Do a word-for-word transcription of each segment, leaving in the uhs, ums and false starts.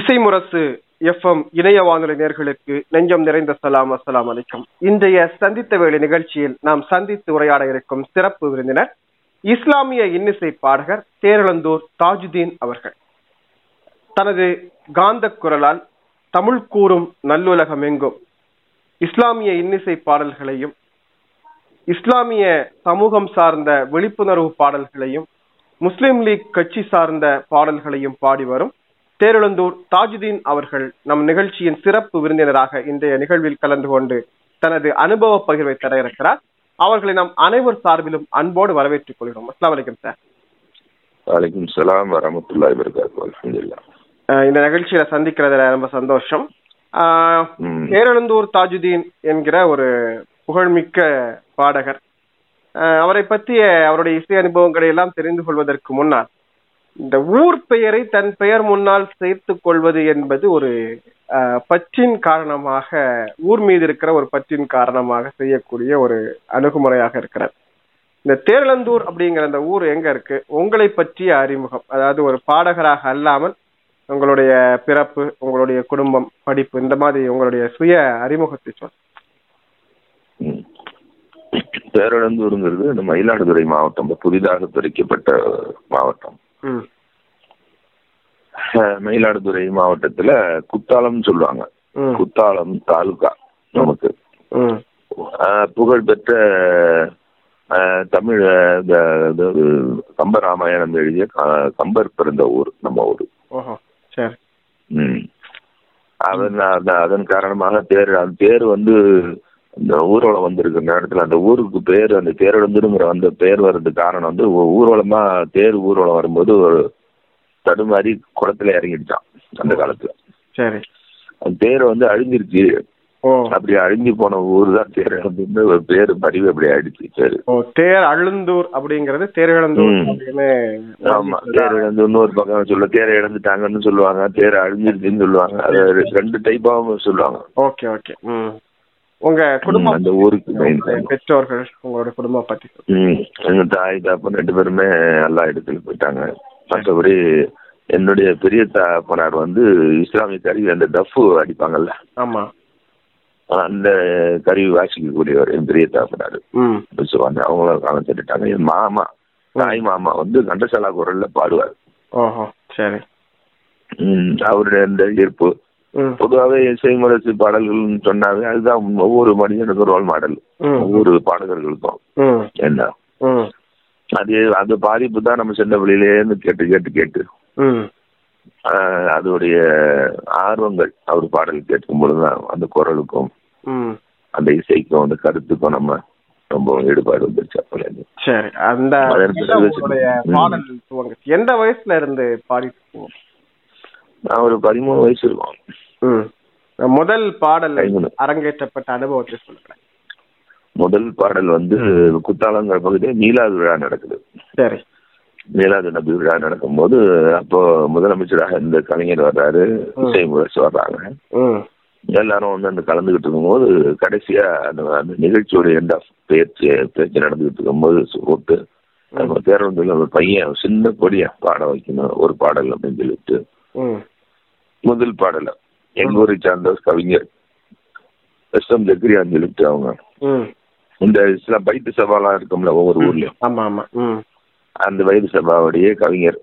இசைமுரசு FM இணைய வானொலி நேயர்களுக்கு நெஞ்சம் நிறைந்த சலாம், அஸ்ஸலாம் அலைக்கும். இன்றைய சந்தித்த வேலை நிகழ்ச்சியில் நாம் சந்தித்து உரையாட இருக்கும் சிறப்பு விருந்தினர் இஸ்லாமிய இன்னிசை பாடகர் தேரளந்தூர் தாஜுதீன் அவர்கள். தனது காந்த குரலால் தமிழ் கூறும் நல்லுலகம் எங்கும் இஸ்லாமிய இன்னிசை பாடல்களையும் இஸ்லாமிய சமூகம் சார்ந்த விழிப்புணர்வு பாடல்களையும் முஸ்லிம் லீக் கட்சி சார்ந்த பாடல்களையும் பாடி வரும் தேரளந்தூர் தாஜுதீன் அவர்கள் நம் நிகழ்ச்சியின் சிறப்பு விருந்தினராக இன்றைய நிகழ்வில் கலந்து கொண்டு தனது அனுபவ பகிர்வை தர இருக்கிறார். அவர்களை நாம் அனைவர் சார்பிலும் அன்போடு வரவேற்றுக் கொள்கிறோம். அஸ்ஸலாமு அலைக்கும் சார். வலைக்கும் சலாம் வரஹ்மத்துல்லாஹி வபரகாத்துஹு. அல்ஹம்துலில்லாஹ், இந்த நிகழ்ச்சியில சந்திக்கிறதுல ரொம்ப சந்தோஷம். தேரளந்தூர் தாஜுதீன் என்கிற ஒரு புகழ்மிக்க பாடகர். அவரை பற்றிய அவருடைய இசை அனுபவங்களை எல்லாம் தெரிந்து கொள்வதற்கு முன்னால் இந்த ஊர் பெயரை தன் பெயர் முன்னால் சேர்த்து கொள்வது என்பது ஒரு பற்றின் காரணமாக, ஊர் மீது இருக்கிற ஒரு பற்றின் காரணமாக செய்யக்கூடிய ஒரு அணுகுமுறையாக இருக்கிறது. இந்த தேரளந்தூர் அப்படிங்கிற அந்த ஊர் எங்க இருக்கு? உங்களை பற்றிய அறிமுகம், அதாவது ஒரு பாடகராக அல்லாமல் உங்களுடைய பிறப்பு, உங்களுடைய குடும்பம், படிப்பு, இந்த மாதிரி உங்களுடைய சுய அறிமுகத்தை சொல். தேரளந்தூருங்கிறது இந்த மயிலாடுதுறை மாவட்டம், புதிதாக பிரிக்கப்பட்ட மாவட்டம். மயிலாடுதுறை மாவட்டத்துல குத்தாலம் சொல்லுவாங்க, குத்தாலம் தாலுகா. நமக்கு புகழ்பெற்ற தமிழ் கம்பராமாயணம் எழுதிய கம்பர் பிறந்த ஊர் நம்ம ஊரு. அதன் அதன் காரணமாக பேர், அந்த பேர் வந்து இந்த ஊர்வலம் வந்திருக்கிற நேரத்தில் அந்த ஊருக்கு பேர், அந்த தேரளந்தூருங்கிற அந்த பேர் வர்றதுக்கு காரணம் வந்து ஊர்வலமா தேர் ஊர்வலம் வரும்போது ஒரு தடுமாறி குளத்துல இறங்கிடுச்சான் அந்த காலத்துல. சரி, அந்த தேர் வந்து அழிஞ்சிருச்சு. அப்படி அழிஞ்சு போன ஊர் தான் தேரளந்தூர்னு ஒரு பேரு பதிவு அப்படி ஆயிடுச்சு. சரி, தேர் அழுந்தூர் அப்படிங்கிறது தேரளந்தூர். ஆமா, தேரளந்தூர்னு ஒரு பக்கம் சொல்ல, தேரை இழந்துட்டாங்கன்னு சொல்லுவாங்க, தேர் அழிஞ்சிருச்சுன்னு சொல்லுவாங்க. அது ரெண்டு டைப்பாகவும் சொல்லுவாங்க. Okay okay. உங்க குடும்பம், அந்த ஊருக்கு பெற்றோர்கள், உங்களோட குடும்பம் பத்தி? எங்க தாய் தாப்பன் ரெண்டு பேருமே எல்லா இடத்துல போயிட்டாங்க. மற்றபடி என்னுடைய பெரிய தாப்பனார் வந்து இஸ்லாமிய கருவி, அந்த டஃபு அடிப்பாங்கல்ல, ஆமா, அந்த கருவி வாசிக்கக்கூடியவர் என் பெரிய தாப்பனார். அவங்கள காலம் செட்டாங்க. என் மாமா, தாய் மாமா வந்து கண்டசாலா குரல்ல பாடுவார். ஓஹோ, சரி. உம் அவருடைய அந்த ஈர்ப்பு பொதுவாகவே இசைமுரசு பாடல்கள் சொன்னாவே அதுதான் ஒவ்வொரு மனிதனுக்கும் ரோல் மாடல், ஒவ்வொரு பாடகர்களுக்கும் என்ன அது, அந்த பாதிப்பு தான் நம்ம சின்ன வழியிலேன்னு கேட்டு கேட்டு கேட்டு அதோடைய ஆர்வங்கள் அவர் பாடல் கேட்கும் பொழுதுதான் அந்த குரலுக்கும் அந்த இசைக்கும் அந்த கருத்துக்கும் நம்ம ரொம்ப ஈடுபாடு வந்துருச்சு. எந்த வயசுல இருந்து பாடி? நான் ஒரு பதிமூணு வயசு இருக்கும். முதல் பாடல் அரங்கேற்றப்பட்ட அனுபவத்தை சொல்றேன். முதல் பாடல் வந்து குத்தாலங்கிற பகுதியில மீலாது விழா நடக்குது. சரி, மீலாது நபி விழா நடக்கும்போது அப்போ முதலமைச்சராக இந்த கலைஞர் வர்றாரு, இசைமுரசு வர்றாங்க, எல்லாரும் வந்து அந்த கலந்துகிட்டு இருக்கும்போது கடைசியா அந்த அந்த நிகழ்ச்சியோடைய எந்த பேச்சு பேச்சு நடந்துகிட்டு இருக்கும்போது போட்டு நம்ம தேரளந்தூர்ல ஒரு பையன் சின்ன பொடியா பாட வைக்கணும் ஒரு பாடல் அப்படின்னு சொல்லிட்டு முதல் பாடல எங்க ஊரை சார்ந்த கவிஞர் எஸ் எம் ஜக்ரியான்னு சொல்லிட்டு அவங்க இந்த இஸ்லாம் பைத்து சபாலாம் இருக்கும்ல ஒவ்வொரு ஊர்லயும், அந்த வைத்து சபாவுடைய கவிஞர்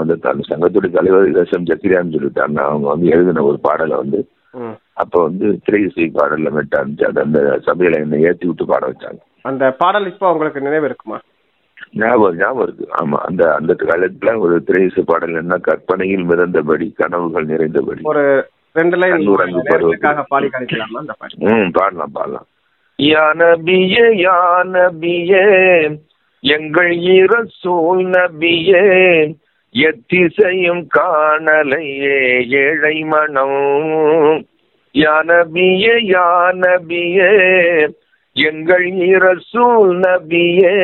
வந்து அந்த சங்கத்துடைய தலைவர் எஸ் எம் ஜக்ரியான்னு சொல்லிட்டாங்க. அவங்க வந்து எழுதின ஒரு பாடலை வந்து அப்ப வந்து திரை இசை பாடல்ல மெட்டாச்சு, அது அந்த சபையில என்ன ஏற்றி விட்டு பாட வச்சாங்க. அந்த பாடல் இப்போ அவங்களுக்கு நினைவு இருக்குமா? ஞாபகம் ஞாபகம் இருக்கு. ஆமா, அந்த அந்த காலத்துல ஒரு திரை இசை பாடல் என்ன, கற்பனையில் மிதந்தபடி கனவுகள் நிறைந்தபடி, ஒரு ரெண்டு லைன் பாடலாம் பாடலாம். யா நபியே யா நபியே எங்கள் இரசூல் நபியே எத்திசையும் காணலையே ஏழை மனம், யா நபியே யா நபியே எங்கள் இரசூல் நபியே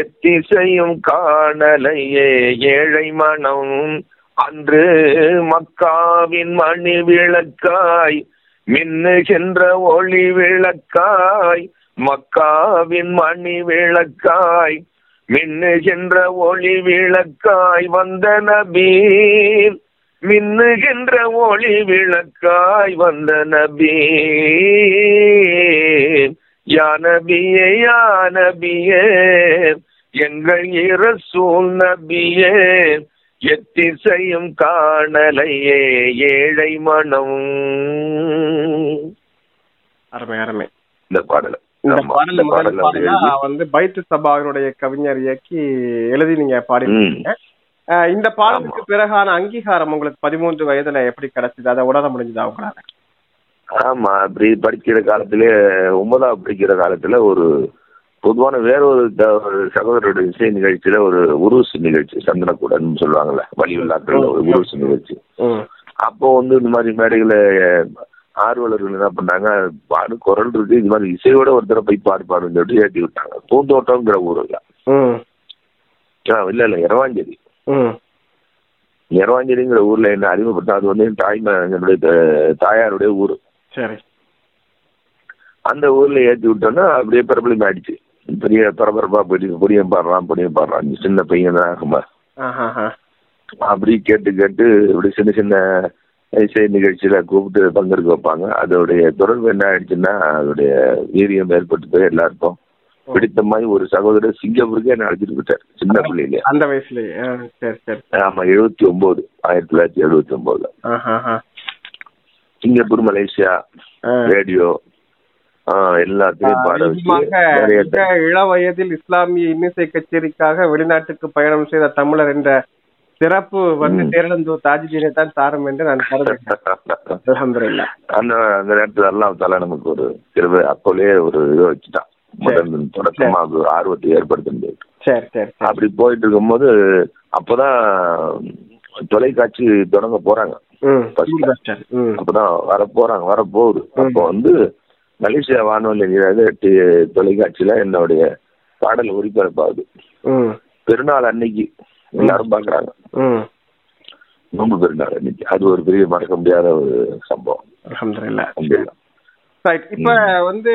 எத்திசையும் காணலையே ஏழை மனம், அன்று மக்காவின் மணி விளக்காய் மின்னுகின்ற ஒளி விளக்காய், மக்காவின் மணி விளக்காய் மின்னுகின்ற ஒளி விளக்காய் வந்த நபி மின்னுகின்ற ஒளி விளக்காய் வந்த நபி யா நபியே யா நபியே எங்கள் இரசூல் நபியே எத்திசையும் காணலையே ஏழை மனம். அருமை அருமை. இந்த பாடல இந்த பாடல முதல் பாடல வந்து பைத்து சபாகருடைய கவிஞர் இயக்கி எழுதி நீங்க பாடிருக்கீங்க. இந்த பாடலுக்கு பிறகான அங்கீகாரம் உங்களுக்கு பதிமூன்று வயதுல எப்படி கிடைச்சது? அதை உணர முடிஞ்சதா உங்களால? ஆமா, அப்படி படிக்கிற காலத்திலே ஒன்பதாவது படிக்கிற காலத்துல ஒரு பொதுவான வேற ஒரு சகோதரருடைய இசை நிகழ்ச்சியில ஒரு உருசு நிகழ்ச்சி, சந்தனக்கூடன் சொல்லுவாங்கல்ல வலியுள்ளாக்கள், ஒரு உருசு நிகழ்ச்சி. அப்போ வந்து இந்த மாதிரி மேடைகளை ஆர்வலர்கள் என்ன பண்ணாங்க, பாடு குரல் இருக்கு, இது மாதிரி இசையோட ஒருத்தர போய் பாடு பாடுன்னு சொல்லிட்டு ஏற்றி விட்டாங்க. பூந்தோட்டம்ங்கிற ஊருல இல்ல இல்ல இரவாஞ்சேரி இரவாஞ்சேரிங்கிற ஊர்ல என்ன அறிமுகப்படுத்த, அது வந்து தாய்மாருடைய தாயாருடைய ஊரு. அந்த ஊர்ல ஏற்றி விட்டோன்னா அப்படியே பிரபலம் ஆயிடுச்சு, பெரிய பரபரப்பா போயிட்டு பொடியும் பாடுறான் பொடியும் பாடுறான் சின்ன பையன் ஆகுமா அப்படி கேட்டு கேட்டு இப்படி சின்ன சின்ன இசை நிகழ்ச்சியில கூப்பிட்டு பங்கெடுக்க வைப்பாங்க. அதோடைய தொடர்பு என்ன ஆயிடுச்சுன்னா அதோடைய வீரியம் ஏற்பட்டு போய் எல்லாருக்கும் பிடித்த மாதிரி ஒரு சகோதரர் சிங்கப்பூருக்கே என்ன அழைச்சிட்டு போயிட்டார் சின்ன பிள்ளையில, அந்த வயசுலயே. ஆமா, எழுபத்தி ஒன்பது ஆயிரத்தி தொள்ளாயிரத்தி எழுபத்தி ஒன்பதுல சிங்கப்பூர் மலேசியா ரேடியோ எல்லாத்தையும். இள வயதில் இஸ்லாமிய இன்னிசை கச்சேரிக்காக வெளிநாட்டுக்கு பயணம் செய்த தமிழர் என்ற சிறப்பு வந்து தேரலந்தூர் தாஜுதீனை தான் தாரம் என்று நான் கருதுகிறேன். அந்த அந்த நேரத்துல எல்லாம் தலை நமக்கு ஒரு சிறு அப்போலே ஒரு இதை வச்சுட்டான், முதல் தொடக்கமா ஆர்வத்தை ஏற்படுத்த. அப்படி போயிட்டு இருக்கும் போது அப்பதான் தொலைக்காட்சி தொடங்க போறாங்க, அப்பதான் வர போறாங்க வர போகுது. அப்போ வந்து மலேசியா வானொலி தொலைக்காட்சியில என்னுடைய பாடல் ஒளிபரப்பாகுது. பெருநாள் அன்னைக்கு எல்லாரும் பாக்குறாங்க, நோம்பு பெருநாள் அன்னைக்கு. அது ஒரு பெரிய மறக்க முடியாத ஒரு சம்பவம். அல்ஹம்துலில்லாஹ். இப்ப வந்து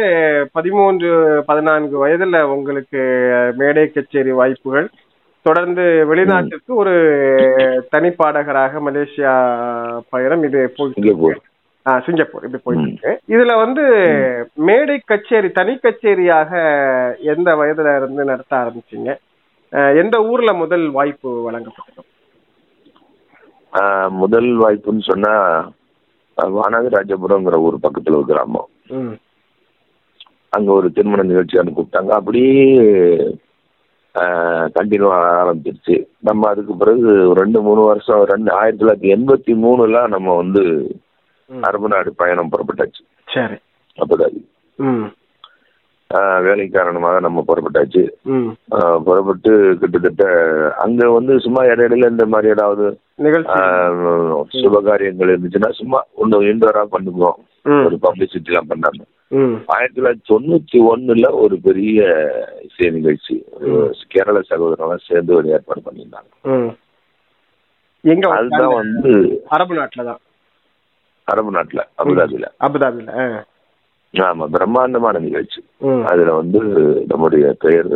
பதிமூன்று பதினான்கு வயதுல உங்களுக்கு மேடை கச்சேரி வாய்ப்புகள், தொடர்ந்து வெளிநாட்டுக்கு ஒரு தனிப்பாடகராக மலேசியா பயணம், இது போயிட்டு ஆஹ் சிங்கப்பூர் இப்படி போயிட்டு இருக்கு. இதுல வந்து மேடை கச்சேரி தனி கச்சேரியாக எந்த வயதுல இருந்து நடத்த ஆரம்பிச்சீங்க? எந்த ஊர்ல முதல் வாய்ப்பு வழங்கப்பட்டது? முதல் வாய்ப்புன்னு சொன்னா வானகராஜபுரம்ங்கிற ஒரு பக்கத்துல ஒரு கிராமம், அங்க ஒரு திருமண நிகழ்ச்சியான கூப்பிட்டாங்க. அப்படியே கண்டினியூ ஆரம்பிச்சிருச்சு. நம்ம அதுக்கு பிறகு ரெண்டு மூணு வருஷம் ரெண்டு ஆயிரத்தி தொள்ளாயிரத்தி எண்பத்தி மூணுல நம்ம வந்து அரபு நாடு பயணம் புறப்பட்டாச்சு. அப்பதான் வேலை காரணமாக நம்ம புறப்பட்டாச்சு. புறப்பட்டு கிட்டத்தட்ட அங்க வந்து சும்மா இடையில இந்த மாதிரி ஏதாவது சுபகாரியங்கள் இருந்துச்சுன்னா சும்மா ஒண்ணு இன்டோரா பண்ணுவோம், ஒரு பப்ளிசிட்டி எல்லாம் பண்ணாங்க. ஆயிரத்தி தொள்ளாயிரத்தி தொண்ணூத்தி ஒண்ணுல ஒரு பெரிய இசை நிகழ்ச்சி கேரள சகோதரெல்லாம் சேர்ந்து ஒரு ஏற்பாடு பண்ணியிருந்தாங்க. அதுதான் வந்து அரபு நாட்டுலதான், அரபு நாட்டுல அபுதாபில அபுதாபில ஆமா பிரம்மாண்டமான நிகழ்ச்சி. அதுல வந்து நம்முடைய பெயர்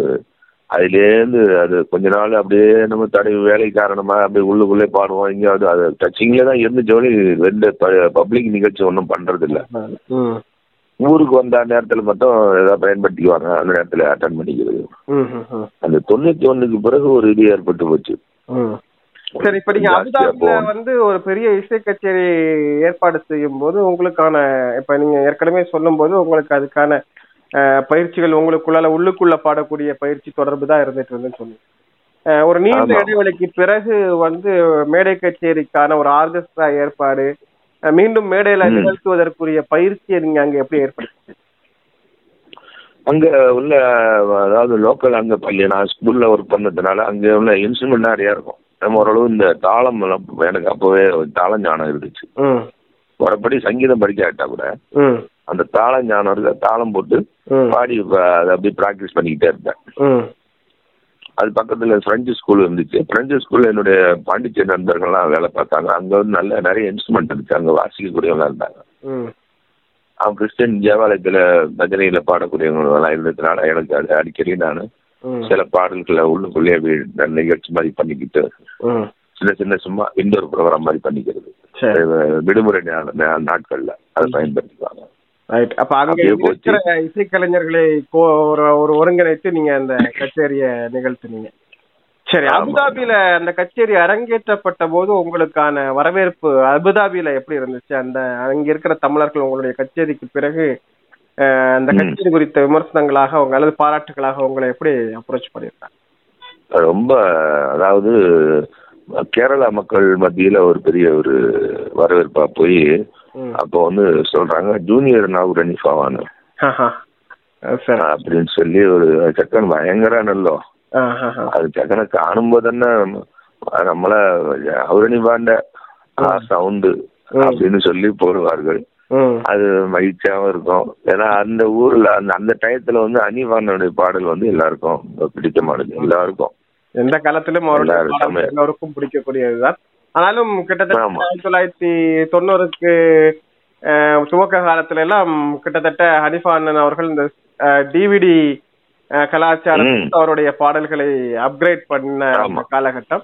அதுலேருந்து அது கொஞ்ச நாள் அப்படியே நம்ம தடை வேலை காரணமா அப்படியே உள்ளுக்குள்ளே பாடுவோம். எங்கேயாவது அது டச்சிங்ல தான் இருந்துச்சோன்னு ரெண்டு பப்ளிக் நிகழ்ச்சி ஒன்றும் பண்றது இல்லை. ஊருக்கு வந்த நேரத்துல மட்டும் ஏதாவது பயன்படுத்திக்குவாங்க, அந்த நேரத்துல அட்டன் பண்ணிக்கிறது. அந்த தொண்ணூத்தி ஒண்ணுக்கு பிறகு ஒரு இது ஏற்பட்டு போச்சு. சரி, இப்ப நீங்க அபுதாபில வந்து ஒரு பெரிய இசை கச்சேரி ஏற்பாடு செய்யும் போது உங்களுக்கான, இப்ப நீங்க ஏற்கனவே சொல்லும் போது உங்களுக்கு அதுக்கான பயிற்சிகள் உங்களுக்குள்ள உள்ளுக்குள்ள பாடக்கூடிய பயிற்சி தொடர்பு தான் இருந்துட்டு இருந்துன்னு சொன்னீங்க. ஒரு நீண்ட இடைவெளிக்கு பிறகு வந்து மேடை கச்சேரிக்கான ஒரு ஆர்கெஸ்ட்ரா ஏற்பாடு, மீண்டும் மேடையில நிகழ்த்துவதற்குரிய பயிற்சியை நீங்க அங்க எப்படி ஏற்படுத்தி? அங்க உள்ள அதாவது லோக்கல் அங்க பள்ளி நான் ஸ்கூல்ல ஒர்க் பண்ணதுனால அங்க உள்ள இன்ஸ்ட்ருமெண்ட் நிறைய இருக்கும். நம்ம ஓரளவு இந்த தாளம் எல்லாம் எனக்கு அப்பவே தாளம் ஞானம் இருந்துச்சு. மறுபடி சங்கீதம் படிக்காட்டா கூட அந்த தாளம் ஞானம் இருக்க தாளம் போட்டு பாடி அதை அப்படியே பிராக்டிஸ் பண்ணிக்கிட்டே இருந்தேன். அது பக்கத்துல பிரெஞ்சு ஸ்கூல் இருந்துச்சு. பிரெஞ்சு ஸ்கூல்ல என்னுடைய பாண்டிச்சேரி நண்பர்கள்லாம் வேலை பார்த்தாங்க. அங்க வந்து நல்ல நிறைய இன்ஸ்ட்ருமெண்ட் இருந்துச்சு, அங்க வாசிக்கக்கூடியவங்க இருந்தாங்க. அவங்க கிறிஸ்டியன் தேவாலயத்துல பஜனையில பாடக்கூடியவங்க எல்லாம் இருந்ததுனால எனக்கு அது அடிக்கடி நான் சில பாடல்களை உள்ளுக்குள்ளேயே நிகழ்ச்சி மாதிரி பண்ணிக்கிட்டு சின்ன சின்ன சும்மா இன்டோர் ப்ரோக்ராம் மாதிரி பண்ணிக்கிறது விடுமுறை நாட்கள்ல அதை பயன்படுத்திக்குவாங்க. அப்ப அங்க இருக்கிற இசைக்கலைஞர்களை ஒருங்கிணைத்து நீங்க அந்த கச்சேரிய நிகழ்த்தினீங்க. சரி, அபுதாபியில அந்த கச்சேரி அரங்கேற்றப்பட்ட போது உங்களுக்கான வரவேற்பு அபுதாபியில எப்படி இருந்துச்சு? அந்த அங்க இருக்கிற தமிழர்கள் உங்களுடைய கச்சேரிக்கு பிறகு அந்த கச்சேரி குறித்த விமர்சனங்களாக அவங்க அல்லது பாராட்டுகளாக உங்களை எப்படி அப்ரோச் பண்ணியிருக்காங்க? ரொம்ப அதாவது கேரளா மக்கள் மத்தியில ஒரு பெரிய ஒரு வரவேற்பா போய் அப்போ வந்து சொல்றாங்க ஜூனியர் நாவ் ரணிஃபாவானு அப்படின்னு சொல்லி ஒரு சக்கன் பயங்கர நல்லோ அது சக்கனை காணும்போதுன்னா நம்மள அவுரணிபாண்ட ஆ சவுண்டு அப்படின்னு சொல்லி போடுவார்கள். அது மகிழ்ச்சியாவும் இருக்கும். ஏன்னா அந்த ஊர்ல அந்த அந்த டயத்துல வந்து அனிவானுடைய பாடல் வந்து எல்லாருக்கும் பிடித்தமானது, எல்லாருக்கும் எந்த காலத்திலும் எல்லாருக்கும் பிடிக்கக்கூடியதுதான். ஆனாலும் கிட்டத்தட்ட ஆயிரத்தி தொள்ளாயிரத்தி தொண்ணூறுக்கு துவக்க காலத்துல எல்லாம் கிட்டத்தட்ட ஹனிஃபா அண்ணன் அவர்கள் இந்த டிவிடி கலாச்சாரம் அவருடைய பாடல்களை அப்கிரேட் பண்ண காலகட்டம்.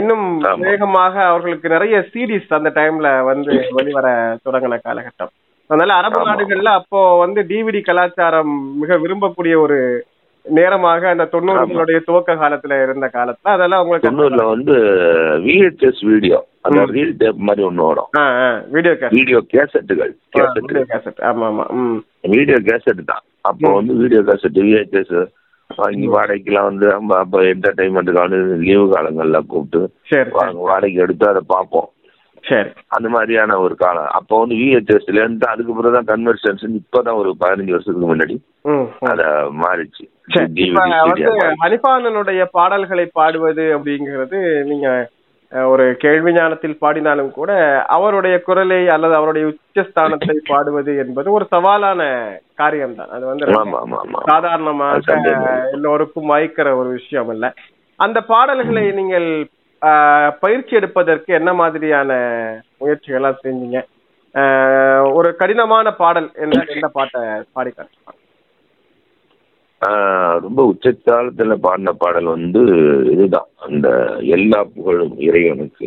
இன்னும் வேகமாக அவர்களுக்கு நிறைய சீரீஸ் அந்த டைம்ல வந்து வெளிவர தொடங்கின காலகட்டம். அதனால அரபு நாடுகள்ல அப்போ வந்து டிவிடி கலாச்சாரம் மிக விரும்பக்கூடிய ஒரு நேரமாக அந்த தொண்ணூறுகளுடைய துவக்க காலத்துல இருந்த காலத்துல அதெல்லாம் உங்களுக்கு தொண்ணூறுல வந்து விஹெச்எஸ் வீடியோ அந்த ரீல் டேப் மாதிரி ஒண்ணு வரும். வீடியோ வீடியோ கேசட்டுகள் வீடியோ கேசட் ஆமா ஆமா வீடியோ கேசட் தான். அப்போ வந்து வீடியோ கேசட் விஹெச்எஸ் வாங்கி வாடகைக்கெல்லாம் வந்து நம்ம அப்போ என்டர்டைன்மெண்ட்டுக்கான லீவு காலங்கள்ல கூப்பிட்டு வாடகை எடுத்து அதை பார்ப்போம். சரி, அந்த மாதிரியான ஒரு காலம். அப்போ வந்து விஹெச்எஸ்ல இருந்து அதுக்கப்புறம் தான் கன்வர்ஷன்ஸ் இப்பதான் ஒரு பதினஞ்சு வருஷத்துக்கு முன்னாடி அத மாறிச்சு. ஹனிஃபானுடைய பாடல்களை பாடுவது அப்படிங்கிறது நீங்க ஒரு கேள்வி ஞானத்தில் பாடினாலும் கூட அவருடைய குரலை அல்லது அவருடைய உச்சஸ்தானத்தை பாடுவது என்பது ஒரு சவாலான காரியம்தான். அது வந்து சாதாரணமாக எல்லோருக்கும் மயக்கிற ஒரு விஷயம் இல்லை. அந்த பாடல்களை நீங்கள் பயிற்சி எடுப்பதற்கு என்ன மாதிரியான முயற்சிகள்லாம் செஞ்சீங்க? ஒரு கடினமான பாடல் என்ற என்ன பாட்டை பாடி காட்டுவாங்க? ரொம்ப உச்சத்தாளத்துல பாடின பாடல் வந்து இதுதான், அந்த எல்லா புகழும் இறைவனுக்கு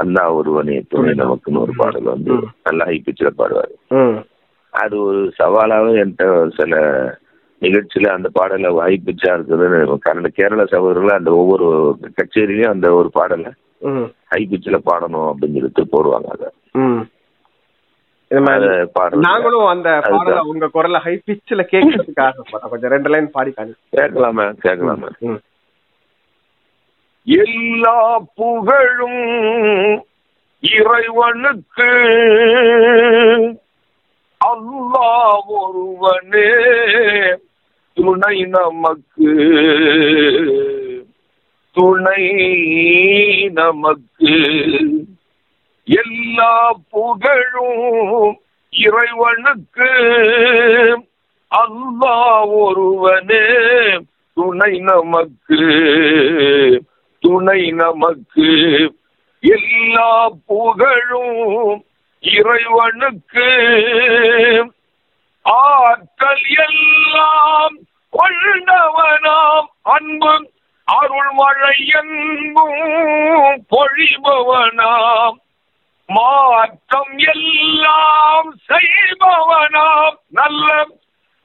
அண்ணா ஒருவனே துணை நமக்குன்னு ஒரு பாடல் வந்து நல்லா ஹை பிச்சில பாடுவாரு. அது ஒரு சவாலாவே என்கிட்ட சில நிகழ்ச்சியில அந்த பாடலை ஹை பிச்சா இருக்குதுன்னு கேரள சகோதரர்கள் அந்த ஒவ்வொரு கச்சேரியிலயும் அந்த ஒரு பாடலை ஹை பிச்சில பாடணும் அப்படின்னு சொல்லிட்டு போடுவாங்க. அதை நாங்களும் அந்த பாடல உங்க குரலை ஹை பிச்சில கேட்கறதுக்காக கொஞ்சம் ரெண்டு லைன் பாடி கேட்கலாமே கேட்கலாமே. எல்லா புகழும் இறைவனுக்கு அல்லாஹ் ஒருவனே துணை நமக்கு துணை நமக்கு எல்லா புகழும் இறைவனுக்கு அல்லாஹ் ஒருவனே துணை நமக்கு துணை நமக்கு எல்லா புகழும் இறைவனுக்கு ஆற்றல் எல்லாம் கொண்டவனாம் அன்பும் அருள்மழை என்பும் பொழிபவனாம் மாற்றம் எல்லாம் செய்பவனாம் நல்ல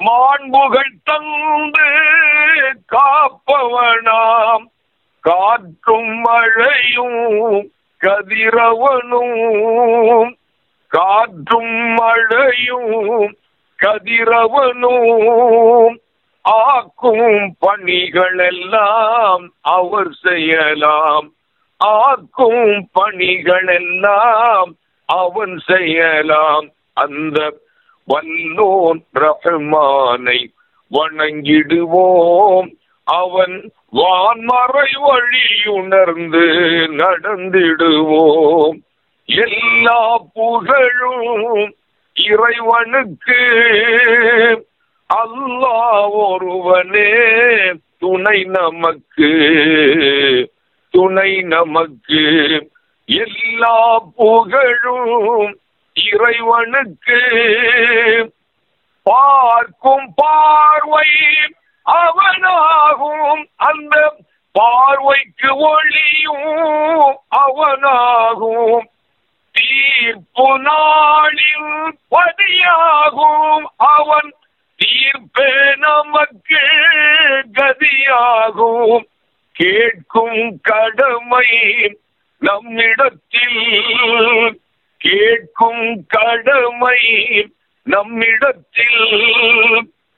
மாண்புகள் தந்து காப்பவனாம் காற்றும் மழையும் கதிரவனும் காற்றும் மழையும் கதிரவனும் ஆக்கும் பணிகள் எல்லாம் அவர் செய்யலாம் ஆக்கும் பணிகள் எல்லாம் அவன் செய்யலாம். அந்த வல்லோன் ரஹ்மானை வணங்கிடுவோம் அவன் வான்மறை வழியுணர்ந்து நடந்திடுவோம். எல்லா புகழும் இறைவனுக்கு அல்லாஹ் ஒருவனே துணை நமக்கு துணை நமக்கு எல்லா புகழும் இறைவனுக்கு பார்க்கும் பார்வை அவனாகும் அந்த பார்வைக்கு ஒளியும் அவனாகும், தீர்ப்பு நாளில் பதியாகும் அவன், தீர்ப்பே நமக்கு கதியாகும். கேட்கும் கடமை நம்மிடத்தில், கேட்கும் கடமை நம்மிடத்தில்,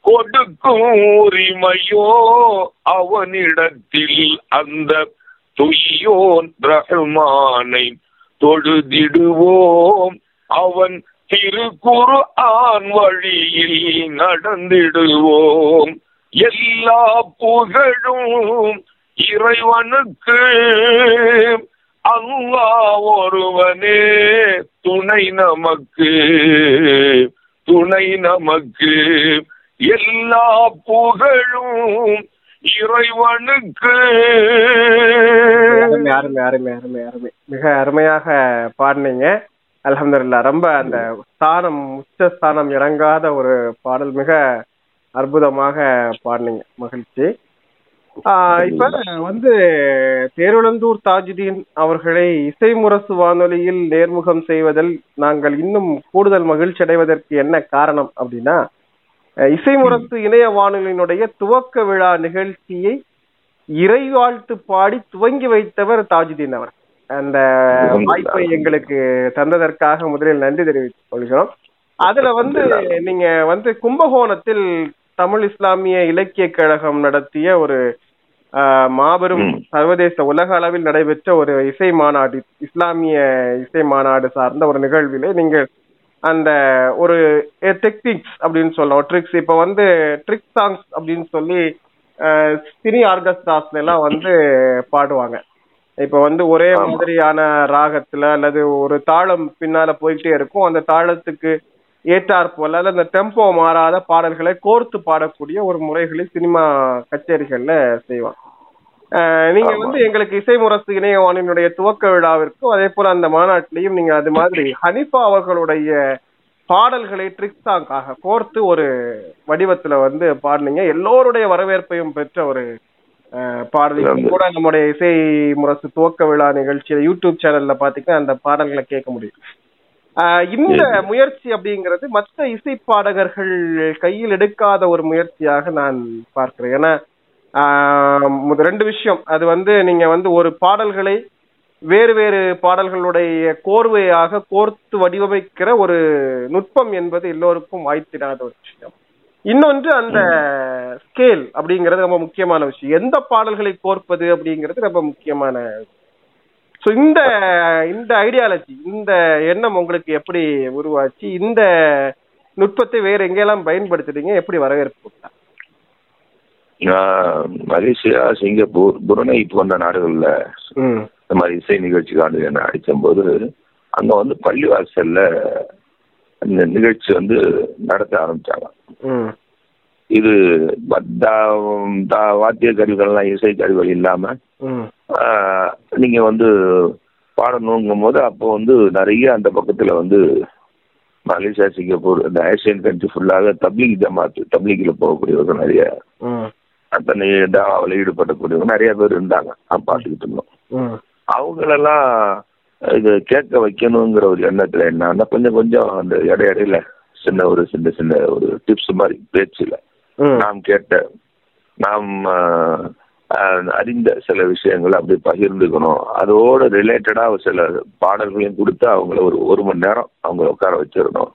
கொடுக்கும் உரிமையோ அவனிடத்தில். அந்த துய்யோன் ரஹ்மானை தொழுதிடுவோம், அவன் திருக்குரு ஆன் வழியில் நடந்திடுவோம். எல்லா புகழும் இறைவனுக்கு, அல்லாஹ் ஒருவனே துணை நமக்கு, துணை நமக்கு. எல்லா புகழும் இறைவனுக்கு. அருமை அருமை அருமை அருமை, மிக அருமையாக பாடினீங்க. அல்ஹம்துலில்லாஹ். ரொம்ப அந்த ஸ்தானம், உச்ச ஸ்தானம் இறங்காத ஒரு பாடல், மிக அற்புதமாக பாடினீங்க. மகிழ்ச்சி. ஆஹ் இப்ப வந்து பேருளந்தூர் தாஜுதீன் அவர்களை இசை முரசு வானொலியில் நேர்முகம் செய்வதில் நாங்கள் இன்னும் கூடுதல் மகிழ்ச்சி அடைவதற்கு என்ன காரணம் அப்படின்னா, இசை முரசு இணைய வானொலியினுடைய துவக்க விழா நிகழ்ச்சியை இறைவாழ்த்து பாடி துவங்கி வைத்தவர் தாஜுதீன் அவர். அந்த வாய்ப்பை எங்களுக்கு தந்ததற்காக முதலில் நன்றி தெரிவித்துக் கொள்கிறோம். அதுல வந்து நீங்க வந்து கும்பகோணத்தில் தமிழ் இஸ்லாமிய இலக்கிய கழகம் நடத்திய ஒரு மாபெரும் சர்வதேச உலக அளவில் நடைபெற்ற ஒரு இசை மாநாடு, இஸ்லாமிய இசை மாநாடு சார்ந்த ஒரு நிகழ்விலே நீங்கள் அந்த ஒரு டெக்னிக்ஸ் அப்படின்னு சொல்லலாம், ட்ரிக்ஸ். இப்போ வந்து ட்ரிக் சாங்ஸ் அப்படின்னு சொல்லி சினி ஆர்கெஸ்ட்ராஸ்ல எல்லாம் வந்து பாடுவாங்க. இப்போ வந்து ஒரே மாதிரியான ராகத்துல அல்லது ஒரு தாளம் பின்னால போயிட்டே இருக்கும், அந்த தாளத்துக்கு ஏற்றார் போல அந்த டெம்போ மாறாத பாடல்களை கோர்த்து பாடக்கூடிய ஒரு முறைகளை சினிமா கச்சேரிகள்ல செய்வாங்க. நீங்க வந்து எங்களுக்கு இசை முரசு இணைய வானினுடைய துவக்க விழாவிற்கும் அதே போல அந்த மாநாட்டிலையும் நீங்க அது மாதிரி ஹனிஃபா அவர்களுடைய பாடல்களை ட்ரிக் சாங்காக கோர்த்து ஒரு வடிவத்துல வந்து பாடினீங்க. எல்லோருடைய வரவேற்பையும் பெற்ற ஒரு பாடல் கூட நம்முடைய இசை முரசு துவக்க விழா நிகழ்ச்சியில யூடியூப் சேனல்ல பாத்தீங்கன்னா அந்த பாடல்களை கேட்க முடியும். இந்த முயற்சி அப்படிங்கிறது மற்ற இசை பாடகர்கள் கையில் எடுக்காத ஒரு முயற்சியாக நான் பார்க்கிறேன். ஏன்னா ரெண்டு விஷயம், அது வந்து நீங்க வந்து ஒரு பாடல்களை வேறு வேறு பாடல்களுடைய கோர்வையாக கோர்த்து வடிவமைக்கிற ஒரு நுட்பம் என்பது எல்லோருக்கும் வாய்த்திடாத ஒரு விஷயம். இன்னொன்று அந்த ஸ்கேல் அப்படிங்கிறது ரொம்ப முக்கியமான விஷயம், எந்த பாடல்களை கோர்ப்பது அப்படிங்கிறது ரொம்ப முக்கியமான. ஸோ இந்த இந்த ஐடியாலஜி, இந்த எண்ணம் உங்களுக்கு எப்படி உருவாச்சு? இந்த நுட்பத்தை வேற எங்கெல்லாம் பயன்படுத்துறீங்க? எப்படி வரவேற்பு? மலேசியா, சிங்கப்பூர், புருணை போன்ற நாடுகள்ல இந்த மாதிரி இசை நிகழ்ச்சிக்கான அடிக்கும் போது அங்க வந்து பள்ளிவாசல்ல அந்த நிகழ்ச்சி வந்து நடத்த ஆரம்பிச்சாங்க. இது வாத்திய கருவிகள்லாம், இசை கருவிகள் இல்லாம நீங்க வந்து பாடணுங்கும் போது அப்போ வந்து நிறைய அந்த பக்கத்துல வந்து மலேசியா, சிங்கப்பூர், இந்த ஆசியன் கண்ட்ரி ஃபுல்லாக தப்லீக் ஜமாத்து, தப்லீக்ல போகக்கூடியவர்கள் நிறைய, அத்தனை தாவாவில் ஈடுபடக்கூடியவங்க நிறைய பேர் இருந்தாங்க. நான் பார்த்துக்கிட்டு இருந்தோம். அவங்களெல்லாம் இது கேட்க வைக்கணுங்கிற ஒரு எண்ணத்துல என்னன்னா கொஞ்சம் கொஞ்சம் அந்த இடையிடையில சின்ன ஒரு சின்ன சின்ன ஒரு டிப்ஸ் மாதிரி பேச்சுல நாம் கேட்ட நாம் அறிந்த சில விஷயங்களை அப்படி பகிர்ந்துக்கணும். அதோட ரிலேட்டடா சில பாடல்களையும் கொடுத்து அவங்கள ஒரு ஒரு மணி நேரம் அவங்கள உட்கார வச்சிடணும்.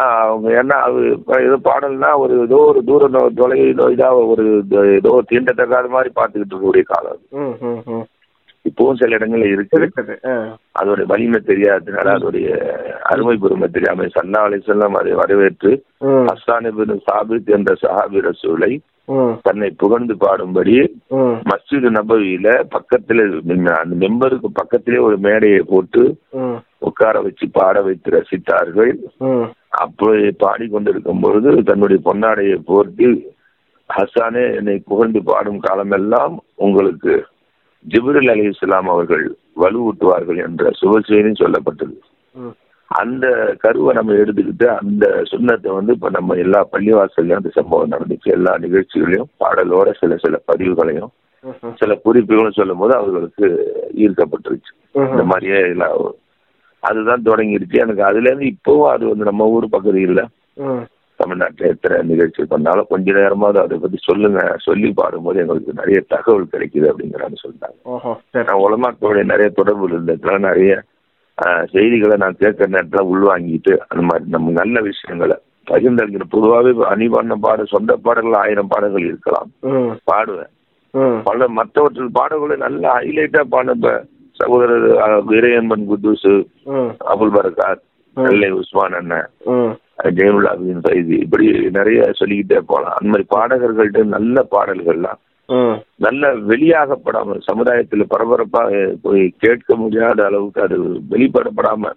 அவங்க ஏன்னா அது ஏதோ பாடல்னா ஒரு ஏதோ ஒரு தூர தொலை இதாக ஒரு ஏதோ தீண்டத்தக்காத மாதிரி பார்த்துக்கிட்டு இருக்கக்கூடிய காலம் அது. இப்பவும் சில இடங்கள்ல இருக்குது. அதோடைய வலிமை தெரியாததுனால, அதோடைய அருமை பெருமை தெரியாம சல்லா அலைஹிஸ்ஸலாம் அதை வரவேற்று ஹஸ்ஸான் இப்னு சாபித் என்ற சஹாபி ரசூலை தன்னை புகழ்ந்து பாடும்படி மஸ்ஜிது நபவியில பக்கத்துல அந்த மெம்பருக்கு பக்கத்திலே ஒரு மேடையை போட்டு உட்கார வச்சு பாட வைத்து ரசித்தார்கள். அப்படி பாடிக்கொண்டிருக்கும் பொழுது தன்னுடைய பொன்னாடையை போர்த்தி ஹஸ்ஸானே என்னை புகழ்ந்து பாடும் காலமெல்லாம் உங்களுக்கு ஜிப்ரில் அலைஹிஸ்ஸலாம் அவர்கள் வலுவூட்டுவார்கள் என்ற சுபசெய்தி சொல்லப்பட்டது. அந்த கருவை நம்ம எடுத்துக்கிட்டு அந்த சுண்ணத்தை வந்து இப்ப நம்ம எல்லா பள்ளிவாசல்லையும் அந்த சம்பவம் நடந்துச்சு. எல்லா நிகழ்ச்சிகளையும் பாடலோட சில சில பதிவுகளையும் சில குறிப்புகள் சொல்லும் போது அவர்களுக்கு ஈர்க்கப்பட்டுருச்சு. இந்த மாதிரியே அதுதான் தொடங்கிடுச்சு எனக்கு. அதுல இருந்து இப்பவும் அது வந்து நம்ம ஊர் பகுதியில் தமிழ்நாட்டில் எத்தனை நிகழ்ச்சி பண்ணாலும் கொஞ்ச நேரமாவது அதை பத்தி சொல்லுங்க சொல்லி பாடும்போது எங்களுக்கு நிறைய தகவல் கிடைக்குது அப்படிங்கிறாங்க சொல்லிட்டாங்க. நான் உலமாக்கோடைய நிறைய தொடர்பு இருந்ததுல நிறைய செய்திகளை நான் கேட்குற நேரத்தில் உள்வாங்கிட்டு அந்த மாதிரி நம்ம நல்ல விஷயங்களை பகிர்ந்தளிக்கிற பொதுவாகவே அணிபாடின பாட சொந்த பாடல்கள் ஆயிரம் பாடல்கள் இருக்கலாம் பாடுவேன். பல மற்றவற்றில் பாடல்களை நல்ல ஹைலைட்டா பாடுப்ப சகோதரர் இறையன்பன் குத்தூசு, அபுல் பரகாத், நெல்லை உஸ்மான் அண்ணன், ஜெயமுல்லா அபின் சைதி, இப்படி நிறைய சொல்லிக்கிட்டே போகலாம். அந்த மாதிரி பாடகர்கள்ட்ட நல்ல பாடல்கள்லாம் நல்ல வெளியாகப்படாமல் சமுதாயத்துல பரபரப்பா போய் கேட்க முடியாத அளவுக்கு அது வெளிப்படப்படாம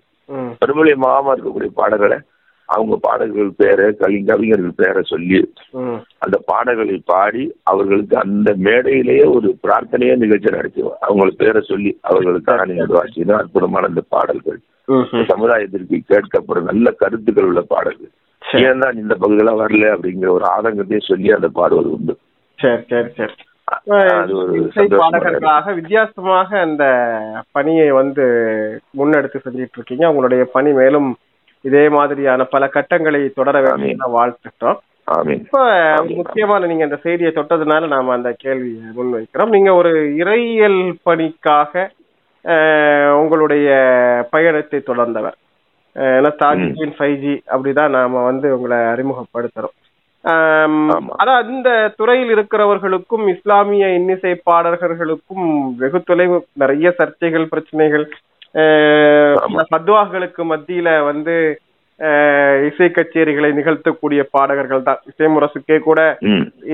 பெருமொழியமாக இருக்கக்கூடிய பாடல்களை அவங்க பாடல்கள் பேரை கவி கவிஞர்கள் பேரை சொல்லி அந்த பாடல்களை பாடி அவர்களுக்கு அந்த மேடையிலேயே ஒரு பிரார்த்தனையே நிகழ்ச்சி நடத்துவோம். அவங்கள பேரை சொல்லி அவர்களுக்கு அணியாடுவாச்சின்னு அற்புதமான அந்த பாடல்கள் சமுதாயத்திற்கு கேட்கப்படும் நல்ல கருத்துக்கள் உள்ள பாடல்கள். ஏன்னா இந்த பகுதியெல்லாம் வரல அப்படிங்கிற ஒரு ஆதங்கத்தையும் சொல்லி அந்த பாடுவது உண்டு. பாடகர்களாக வித்தியாசமாக அந்த பணியை வந்து முன்னெடுத்து செஞ்சுட்டு இருக்கீங்க. அவங்களுடைய பணி மேலும் இதே மாதிரியான பல கட்டங்களை தொடர வேண்டிய வாழ்த்துட்டோம். இப்ப முக்கியமான நீங்க அந்த செய்தியை தொட்டதுனால நாம அந்த கேள்வியை முன்வைக்கிறோம். நீங்க ஒரு இறையியல் பணிக்காக உங்களுடைய பயணத்தை தொடர்ந்தவர். ஏன்னா தாஜின் ஃபைவ் ஜி அப்படிதான் நாம வந்து உங்களை அறிமுகப்படுத்துறோம். ஆனா இந்த துறையில் இருக்கிறவர்களுக்கும் இஸ்லாமிய இன்னிசை பாடகர்களுக்கும் வெகு தொலைவு, நிறைய சர்ச்சைகள், பிரச்சனைகள், பத்வாக்களுக்கு மத்தியில வந்து இசை கச்சேரிகளை நிகழ்த்தக்கூடிய பாடகர்கள் தான். இசை முரசுக்கே கூட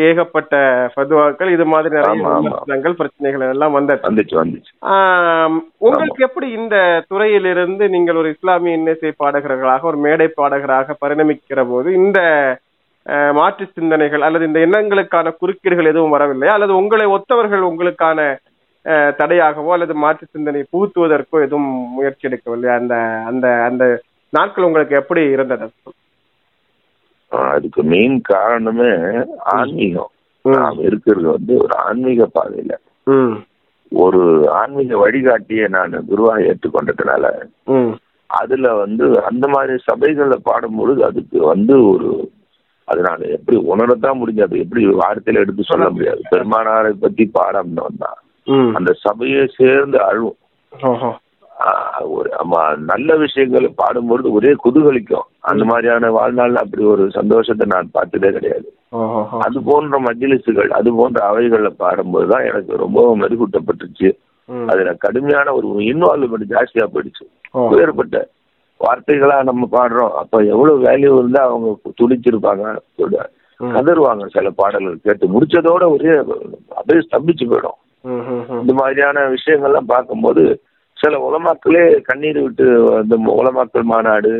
ஏகப்பட்ட பத்வாக்கள் இது மாதிரி நிறைய விமர்சனங்கள், பிரச்சனைகள் எல்லாம் வந்துச்சு. ஆஹ் உங்களுக்கு எப்படி இந்த துறையிலிருந்து நீங்கள் ஒரு இஸ்லாமிய இன்னிசை பாடகர்களாக ஒரு மேடை பாடகராக பரிணமிக்கிற போது இந்த மாற்று சிந்தனைகள் அல்லது இந்த எண்ணங்களுக்கான குறுக்கீடுகள் எதுவும் வரவில்லையா? அல்லது உங்களை ஒத்தவர்கள் உங்களுக்கான தடையாகவோ அல்லது மாற்று சிந்தனை புகுத்துவதற்கோ எதுவும் முயற்சி எடுக்கவில்லையா? அந்த அந்த அந்த நாட்கள் உங்களுக்கு எப்படி இருந்தது? அதுக்கு மெயின் காரணமே ஆன்மீகம். நாம் இருக்கிறது வந்து ஒரு ஆன்மீக பாதையில ஒரு ஆன்மீக வழிகாட்டியை நான் குருவாக ஏற்றுக்கொண்டதுனால அதுல வந்து அந்த மாதிரி சபைகள்ல பாடும்பொழுது அதுக்கு வந்து ஒரு அதனால எப்படி உணரத்தான் முடிஞ்சது, எப்படி வார்த்தையில எடுத்து சொல்ல முடியாது. பெருமானாரை பத்தி பாடம்னு தான் அந்த சபையை சேர்ந்து அழுவும். ஒரு நல்ல விஷயங்களை பாடும்பொழுது ஒரே குதூகலிக்கும். அந்த மாதிரியான வாழ்நாள் அப்படி ஒரு சந்தோஷத்தை நான் பார்த்ததே கிடையாது. அது போன்ற மஜ்லிசுகள், அது போன்ற அவைகள்ல பாடும்போதுதான் எனக்கு ரொம்ப மெருகூட்டப்பட்டுச்சு. அதுல கடுமையான ஒரு இன்வால்வ்மெண்ட் ஜாஸ்தியா போயிடுச்சு. வேறுபட்ட வார்த்தைகளா நம்ம பாடுறோம். அப்ப எவ்வளவு வேல்யூ இருந்தா அவங்க துடிச்சிருப்பாங்க, கதருவாங்க. சில பாடல்கள் கேட்டு முடிச்சதோட ஒரே அப்படியே ஸ்தம்பிச்சு போயிடும். இந்த மாதிரியான விஷயங்கள்லாம் பார்க்கும்போது சில உலமாக்களே கண்ணீர் விட்டு இந்த உலமாக்கள் மாநாடு,